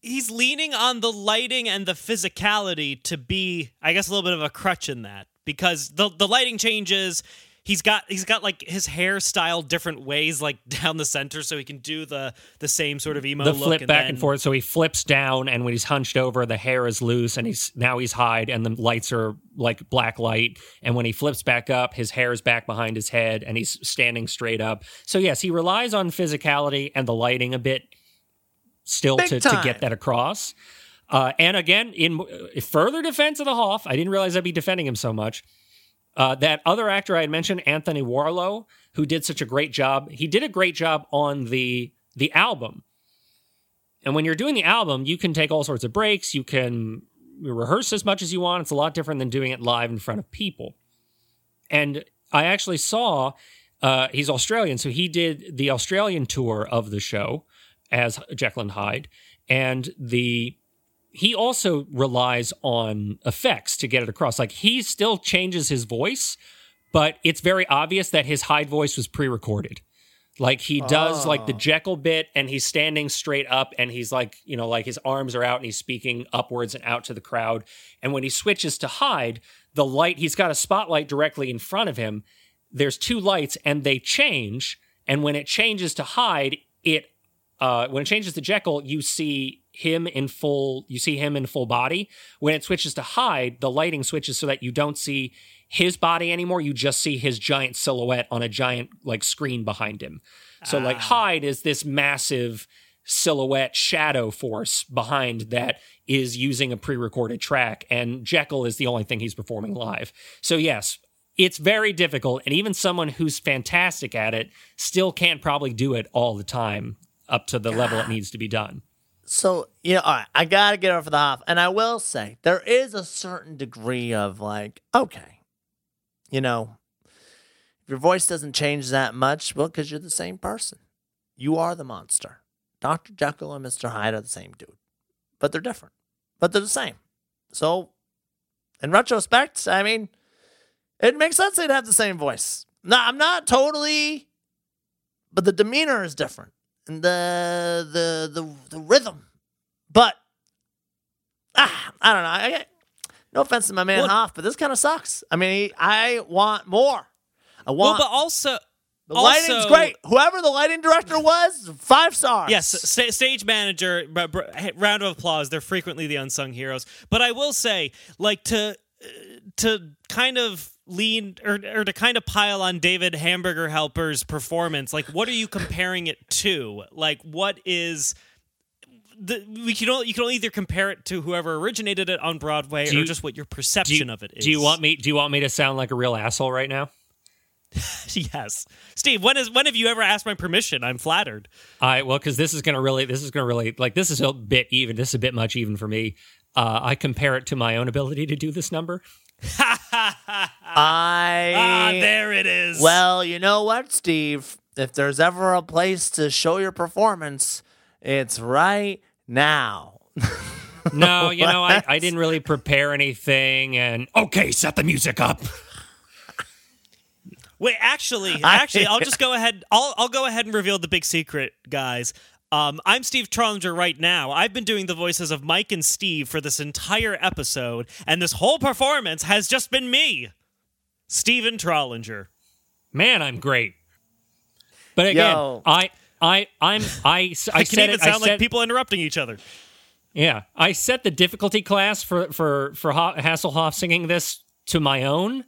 he's leaning on the lighting and the physicality to be, I guess, a little bit of a crutch in that, because the lighting changes. He's got like his hair styled different ways, like down the center, so he can do the same sort of emo look. The flip and back and forth, so he flips down, and when he's hunched over, the hair is loose, and now he's Hyde, and the lights are like black light. And when he flips back up, his hair is back behind his head, and he's standing straight up. So yes, he relies on physicality and the lighting a bit still to get that across. And again, in further defense of the Hoff, I didn't realize I'd be defending him so much. That other actor I had mentioned, Anthony Warlow, who did such a great job. He did a great job on the album. And when you're doing the album, you can take all sorts of breaks. You can rehearse as much as you want. It's a lot different than doing it live in front of people. And I actually saw, he's Australian, so he did the Australian tour of the show as Jekyll and Hyde. And he also relies on effects to get it across. Like, he still changes his voice, but it's very obvious that his Hyde voice was pre-recorded. Like, he does like the Jekyll bit, and he's standing straight up, and he's like, you know, like his arms are out, and he's speaking upwards and out to the crowd. And when he switches to Hyde, the light, he's got a spotlight directly in front of him. There's two lights and they change. And when it changes to Hyde, when it changes to Jekyll, you see him in full body. When it switches to Hyde, the lighting switches so that you don't see his body anymore. You just see his giant silhouette on a giant like screen behind him. So like Hyde is this massive silhouette shadow force behind that is using a pre-recorded track, and Jekyll is the only thing he's performing live. So yes, it's very difficult, and even someone who's fantastic at it still can't probably do it all the time up to the level it needs to be done. So, you know, all right, I got to get over the Hoff. And I will say, there is a certain degree of like, okay, you know, if your voice doesn't change that much, well, because you're the same person. You are the monster. Dr. Jekyll and Mr. Hyde are the same dude, but they're different, but they're the same. So, in retrospect, I mean, it makes sense they'd have the same voice. No, I'm not totally, but the demeanor is different. And the rhythm, but I don't know. No offense to my man Hoff, but this kind of sucks. I mean, I want more. But also the lighting's great. Whoever the lighting director was, 5 stars. Yes, stage manager. Round of applause. They're frequently the unsung heroes. But I will say, like to kind of lean or to kind of pile on David Hamburger Helper's performance, like, what are you comparing it to? Like, what is you can only either compare it to whoever originated it on Broadway or just what your perception of it is. Do you want me to sound like a real asshole right now? Yes, Steve. When have you ever asked my permission? I'm flattered. Well, because this is gonna really like, this is a bit even. This is a bit much even for me. I compare it to my own ability to do this number. There it is. Well, you know what, Steve? If there's ever a place to show your performance, it's right now. No, you know, I didn't really prepare anything, and okay, set the music up. Wait, actually, I'll just go ahead. I'll go ahead and reveal the big secret, guys. I'm Steve Trolinger right now. I've been doing the voices of Mike and Steve for this entire episode, and this whole performance has just been me, Steven Trolinger. Man, I'm great. But again, I can even sound like people interrupting each other. Yeah, I set the difficulty class for Hasselhoff singing this to my own,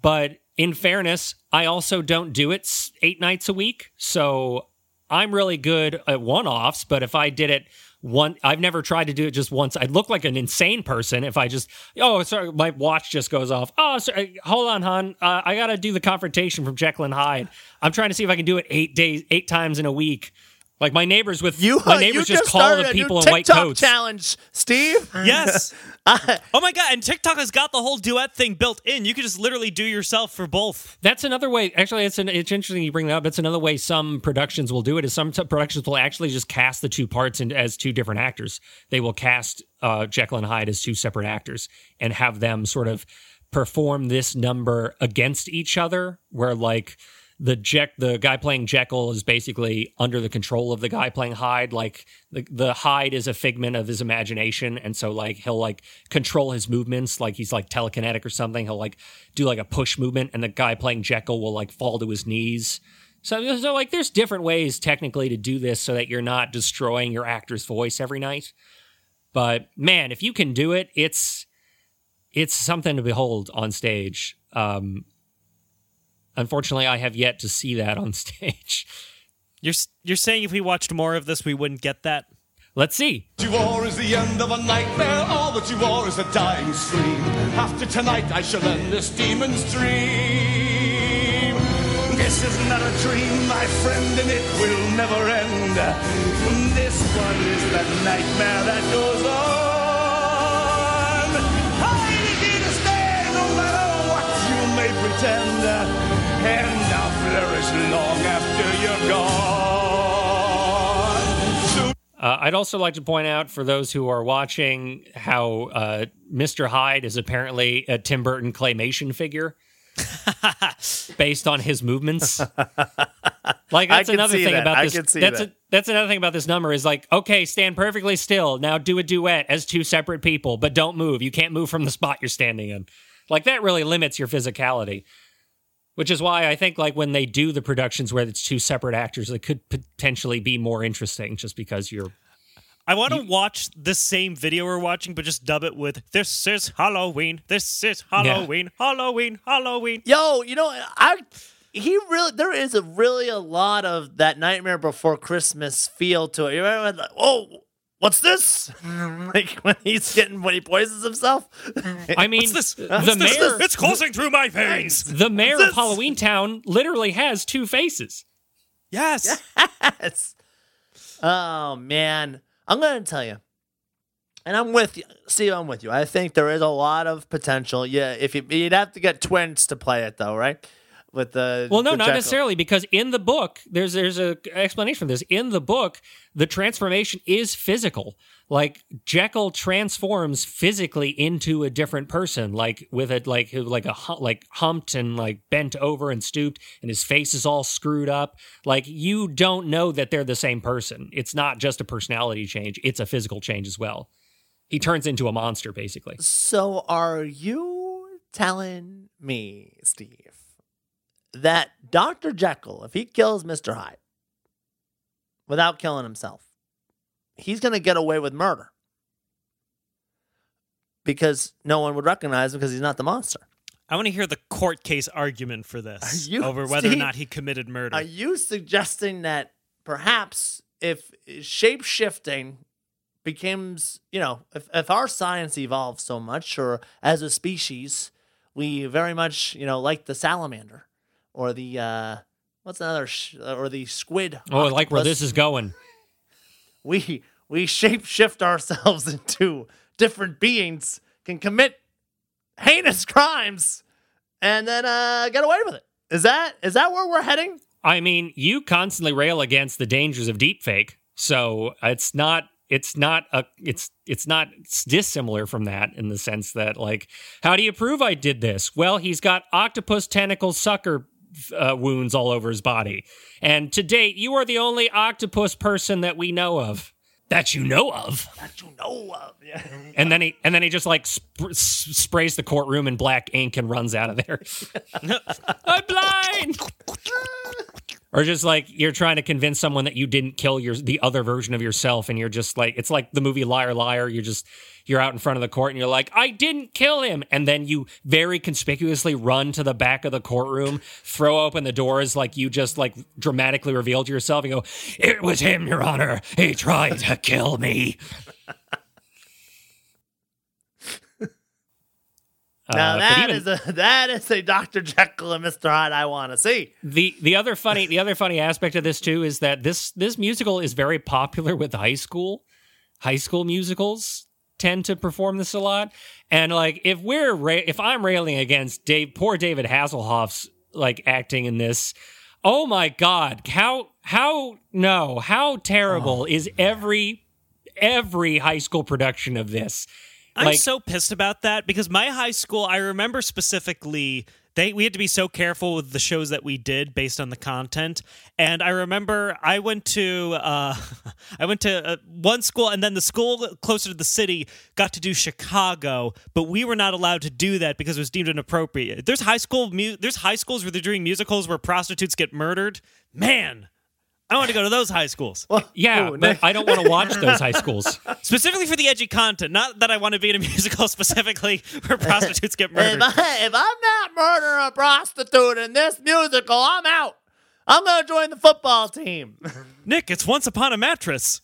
but in fairness, I also don't do it 8 nights a week, so I'm really good at one-offs, but if I did it one, I've never tried to do it just once. I'd look like an insane person if I just, oh, sorry, my watch just goes off. Oh, sorry, hold on, hon. I got to do the confrontation from Jekyll and Hyde. I'm trying to see if I can do it 8 times in a week. Like my neighbors with you, my neighbors you just call the people in white coats. Challenge, Steve. Yes. Oh my God! And TikTok has got the whole duet thing built in. You can just literally do yourself for both. That's another way. Actually, it's interesting you bring that up. It's another way some productions will do it. Is some productions will actually just cast the two parts as 2 different actors. They will cast Jekyll and Hyde as 2 separate actors and have them sort of perform this number against each other, where like. The guy playing Jekyll is basically under the control of the guy playing Hyde. Like the Hyde is a figment of his imagination, and so like he'll like control his movements, like he's like telekinetic or something. He'll like do like a push movement, and the guy playing Jekyll will like fall to his knees. So like there's different ways technically to do this so that you're not destroying your actor's voice every night. But man, if you can do it, it's something to behold on stage. Unfortunately, I have yet to see that on stage. You're saying if we watched more of this, we wouldn't get that? Let's see. What you are is the end of a nightmare. All that you are is a dying scream. After tonight, I shall end this demon's dream. This is not a dream, my friend, and it will never end. This one is that nightmare that goes on. And I'll flourish long after you're gone. I'd also like to point out for those who are watching how Mr. Hyde is apparently a Tim Burton claymation figure based on his movements. Like that's another thing that. About this. That's another thing about this number is like, okay, stand perfectly still. Now do a duet as 2 separate people, but don't move. You can't move from the spot you're standing in. Like, that really limits your physicality, which is why I think, like, when they do the productions where it's 2 separate actors, it could potentially be more interesting just because you're... I want to watch the same video we're watching, but just dub it with, this is Halloween, this is Halloween, yeah. Halloween, Halloween. Yo, you know, there is a lot of that Nightmare Before Christmas feel to it. You remember, like, oh... What's this? Like when he poisons himself. I mean, what's this? The mayor. It's coursing through my veins. The mayor of Halloween Town literally has 2 faces. Yes. Yes. Oh man, I'm gonna tell you, and I'm with you, Steve. I'm with you. I think there is a lot of potential. Yeah, if you'd have to get twins to play it though, right? Not necessarily, because in the book there's a explanation for this. In the book, the transformation is physical. Like Jekyll transforms physically into a different person, like with it, like humped and like bent over and stooped, and his face is all screwed up. Like you don't know that they're the same person. It's not just a personality change; it's a physical change as well. He turns into a monster, basically. So, are you telling me, Steve, that Dr. Jekyll, if he kills Mr. Hyde without killing himself, he's going to get away with murder because no one would recognize him because he's not the monster? I want to hear the court case argument for this over whether or not he committed murder. Are you suggesting that perhaps if shape-shifting becomes, you know, if our science evolves so much, or as a species, we very much, you know, like the salamander, or the the squid. Oh, octopus. I like where this is going. We shapeshift ourselves into different beings, can commit heinous crimes, and then get away with it. Is that where we're heading? I mean, you constantly rail against the dangers of deepfake, so it's not dissimilar from that in the sense that, like, how do you prove I did this? Well, he's got octopus tentacle sucker wounds all over his body. And to date, you are the only octopus person that we know of. That you know of. That you know of. Yeah. And then he just like sprays the courtroom in black ink and runs out of there. I'm blind. Or just like you're trying to convince someone that you didn't kill the other version of yourself, and you're just like, it's like the movie Liar Liar. You're out in front of the court and you're like, I didn't kill him. And then you very conspicuously run to the back of the courtroom, throw open the doors like you just like dramatically revealed yourself and go, it was him, Your Honor. He tried to kill me. Now that is a Dr. Jekyll and Mr. Hyde I want to see. The other funny aspect of this too is that this musical is very popular with high school. High school musicals tend to perform this a lot. And like if I'm railing against poor David Hasselhoff's like acting in this, oh my God, how terrible is every high school production of this? I'm so pissed about that because my high school, I remember specifically, we had to be so careful with the shows that we did based on the content. And I remember I went to one school, and then the school closer to the city got to do Chicago, but we were not allowed to do that because it was deemed inappropriate. There's high schools where they're doing musicals where prostitutes get murdered. Man. I want to go to those high schools. Well, yeah, but I don't want to watch those high schools. Specifically for the edgy content. Not that I want to be in a musical specifically where prostitutes get murdered. If I'm not murdering a prostitute in this musical, I'm out. I'm going to join the football team. Nick, it's Once Upon a Mattress.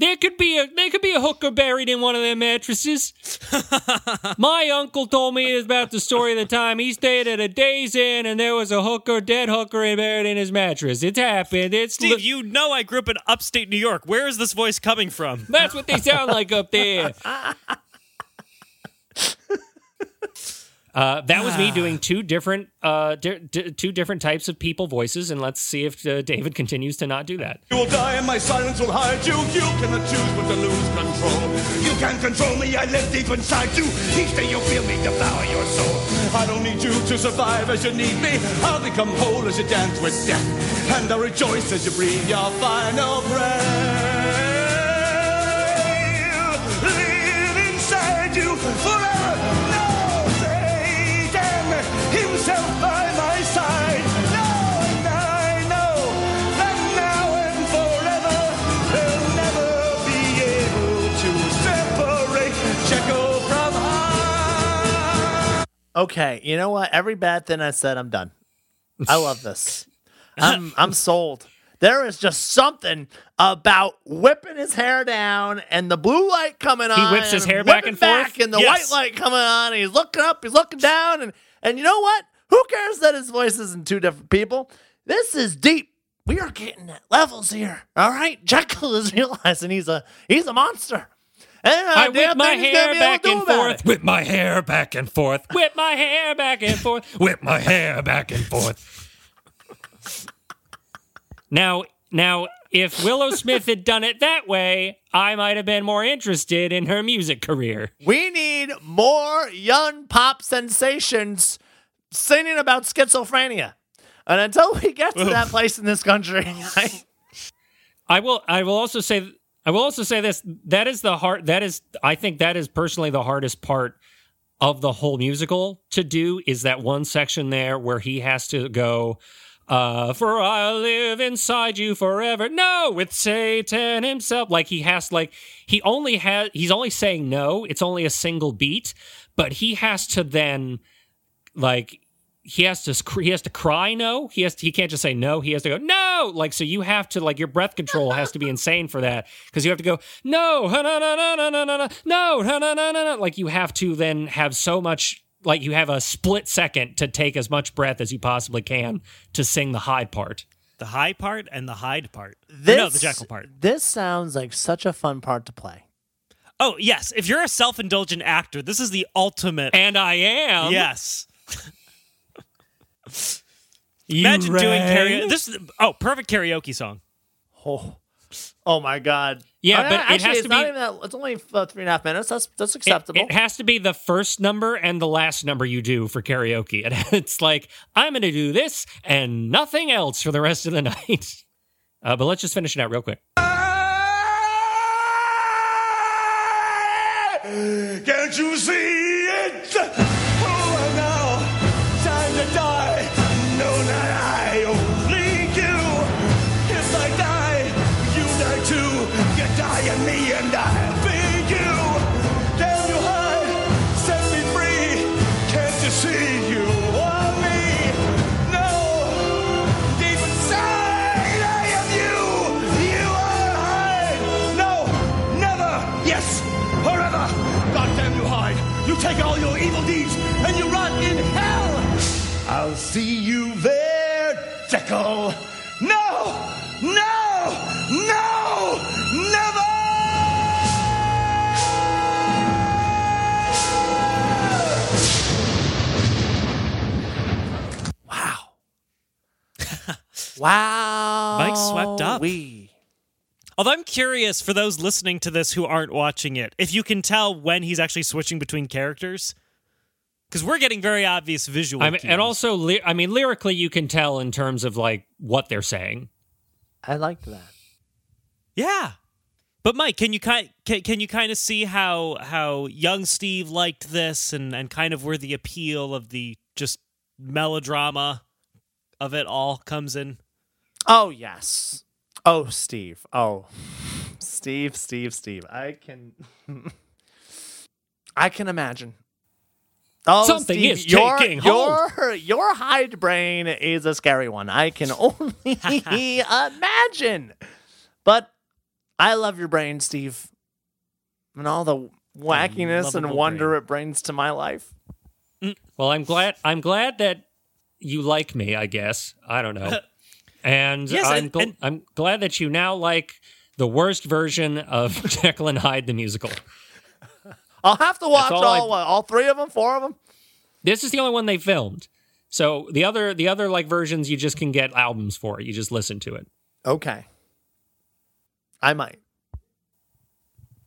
There could be a hooker buried in one of their mattresses. My uncle told me about the story of the time he stayed at a Days Inn and there was a dead hooker buried in his mattress. It's happened. Steve, you know I grew up in upstate New York. Where is this voice coming from? That's what they sound like up there. That was me doing two different types of people voices, and let's see if David continues to not do that. You will die and my silence will hide you. You cannot choose but to lose control. You can't control me, I live deep inside you. Each day you feel me devour your soul. I don't need you to survive as you need me. I'll become whole as you dance with death, and I'll rejoice as you breathe your final breath. Live inside you forever. Himself by my side, now and I know that now and forever they'll never be able to separate Jekyll from Hyde. Okay, you know what? Every bad thing I said, I'm done. I love this. I'm sold. There is just something about whipping his hair down and the blue light coming on. He whips his hair back and forth, and the white light coming on. And he's looking up, he's looking down, and you know what? Who cares that his voice isn't two different people? This is deep. We are getting at levels here. All right, Jekyll is realizing he's a monster. And I whip my hair back and forth. Whip my hair back and forth. Whip my hair back and forth. Whip my hair back and forth. Now, if Willow Smith had done it that way, I might have been more interested in her music career. We need more young pop sensations singing about schizophrenia. And until we get to that place in this country, I will also say this. I think that is personally the hardest part of the whole musical to do is that one section there where he has to go, for I'll live inside you forever. No, with Satan himself. Like he's only saying no. It's only a single beat, but he has to then like, he has to cry no. He can't just say no. He has to go no. Like, so you have to like your breath control has to be insane for that because you have to go no, no, no, no, no, no, no, no, no, no, no, no. Like you have to then have so much. Like you have a split second to take as much breath as you possibly can to sing the Hyde part. The Hyde part and the Hyde part. The Jekyll part. This sounds like such a fun part to play. Oh, yes. If you're a self-indulgent actor, this is the ultimate. And I am. Yes. Imagine doing karaoke. This is perfect karaoke song. Oh. Oh my God! Yeah, but actually, it has to be. It's only 3.5 minutes. That's acceptable. It has to be the first number and the last number you do for karaoke. And it's like, I'm going to do this and nothing else for the rest of the night. But let's just finish it out real quick. Can't you see it? Oh, now time to die. No, not I. Only you. It's like that. To get die and me and I beg you, can you hide, set me free, can't you see you want me, no, deep inside I am you, you are I, no, never, yes, forever, God damn you hide, you take all your evil deeds and you rot in hell, I'll see you there, Jekyll, no, no. No! Never! Wow. Wow. Mike swept up. Although I'm curious, for those listening to this who aren't watching it, if you can tell when he's actually switching between characters. Because we're getting very obvious visual cues. And also, lyrically, you can tell in terms of, like, what they're saying. I liked that. Yeah, but Mike, can you kind of see how young Steve liked this and kind of where the appeal of the just melodrama of it all comes in? Oh yes. Oh Steve. Oh Steve. I can imagine. Oh, something Steve, is taking hold. Your hide brain is a scary one. I can only imagine. But I love your brain, Steve, and all the wackiness and wonder it brings to my life. Well, I'm glad that you like me. I guess I don't know, and yes, I'm glad that you now like the worst version of Jekyll and Hyde the Musical. I'll have to watch all three of them, four of them. This is the only one they filmed. So the other like versions you just can get albums for. You just listen to it. Okay. I might.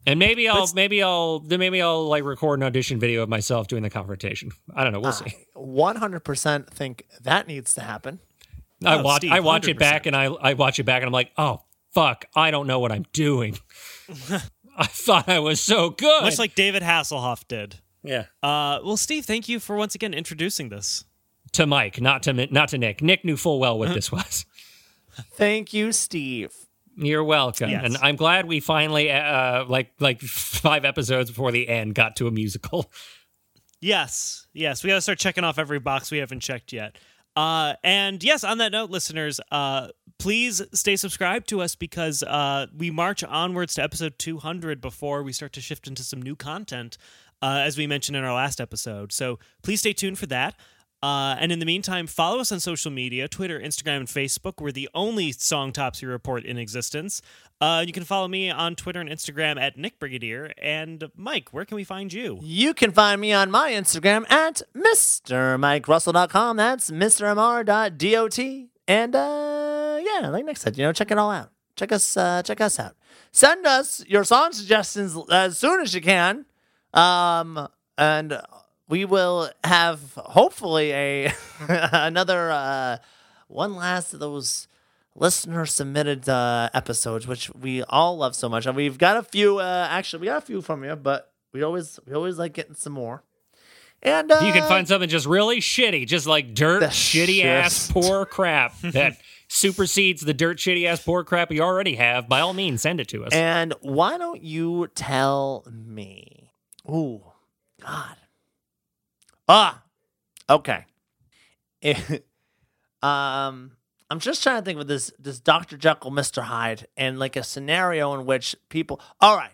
And maybe I'll like record an audition video of myself doing the confrontation. I don't know, we'll see. 100% think that needs to happen. I watch it back and I'm like, "Oh, fuck, I don't know what I'm doing." I thought I was so good. Much like David Hasselhoff did. Yeah. Well, Steve, thank you for once again introducing this. To Mike, not to Nick. Nick knew full well what this was. Thank you, Steve. You're welcome. Yes. And I'm glad we finally, like 5 episodes before the end, got to a musical. Yes. We got to start checking off every box we haven't checked yet. And yes, on that note, listeners, please stay subscribed to us because we march onwards to episode 200 before we start to shift into some new content, as we mentioned in our last episode. So please stay tuned for that. And in the meantime, follow us on social media, Twitter, Instagram, and Facebook. We're the only Songtopsy Report in existence. You can follow me on Twitter and Instagram at Nick Brigadier. And Mike, where can we find you? You can find me on my Instagram at MrMikeRussell.com. That's MrMR.dot. And like Nick said, check it all out. Check us out. Send us your song suggestions as soon as you can. And we will have, hopefully, another one last of those listener-submitted episodes, which we all love so much. And we've got a few, we got a few from you, but we always like getting some more. And you can find something just really shitty, just like dirt, shitty-ass, poor crap that supersedes the dirt, shitty-ass, poor crap you already have. By all means, send it to us. And why don't you tell me? Ooh, God. Okay. I'm just trying to think of this Dr. Jekyll, Mr. Hyde, and like a scenario in which people... All right.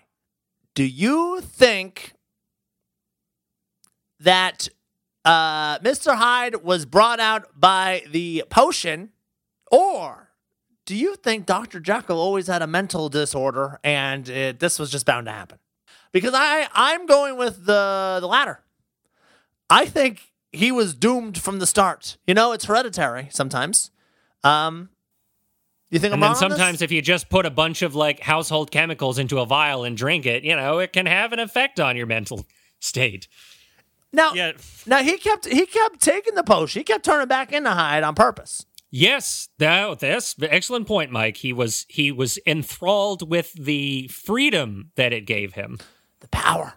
Do you think that Mr. Hyde was brought out by the potion, or do you think Dr. Jekyll always had a mental disorder and this was just bound to happen? Because I'm going with the latter. I think he was doomed from the start. It's hereditary sometimes. You think I'm wrong? And then sometimes if you just put a bunch of like household chemicals into a vial and drink it, you know, it can have an effect on your mental state. Now, yeah. Now he kept taking the potion. He kept turning back into Hyde on purpose. Yes, that's an excellent point, Mike. He was enthralled with the freedom that it gave him. The power.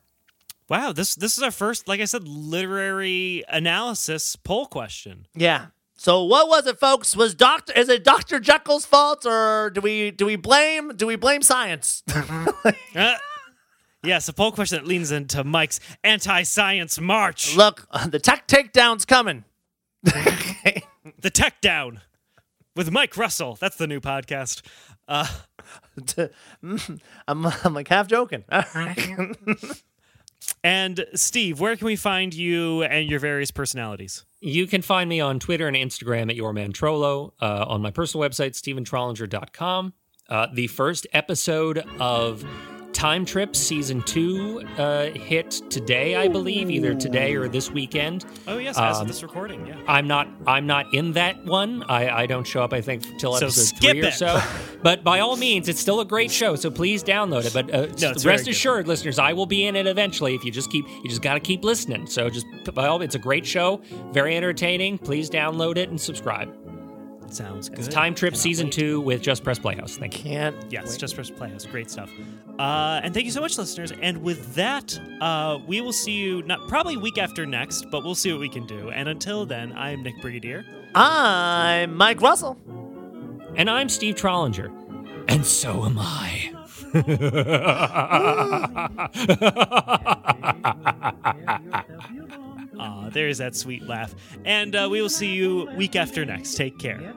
Wow, this is our first, like I said, literary analysis poll question. Yeah. So what was it, folks? Is it Dr. Jekyll's fault, or do we blame science? Yes, a poll question that leans into Mike's anti-science march. Look, the tech takedown's coming. The tech down with Mike Russell. That's the new podcast. I'm like half joking. All right. And Steve, where can we find you and your various personalities? You can find me on Twitter and Instagram at YourManTrollo, on my personal website, StephenTrollinger.com. The first episode of Time Trip Season 2 hit today, I believe, either today or this weekend. Oh, yes, as of this recording, yeah. I'm not in that one. I don't show up, I think, till episode 3 or so. But by all means, it's still a great show, so please download it. But rest assured, listeners, I will be in it eventually if you just got to keep listening. So just, by all, it's a great show, very entertaining. Please download it and subscribe. Sounds good. It's Time Trip Season 2 with Just Press Playhouse. Thank you. Yes, wait. Just Press Playhouse. Great stuff. And thank you so much, listeners. And with that, we will see you probably week after next, but we'll see what we can do. And until then, I'm Nick Brigadier. I'm Mike Russell. And I'm Steve Trollinger. And so am I. There's that sweet laugh. And we will see you week after next. Take care.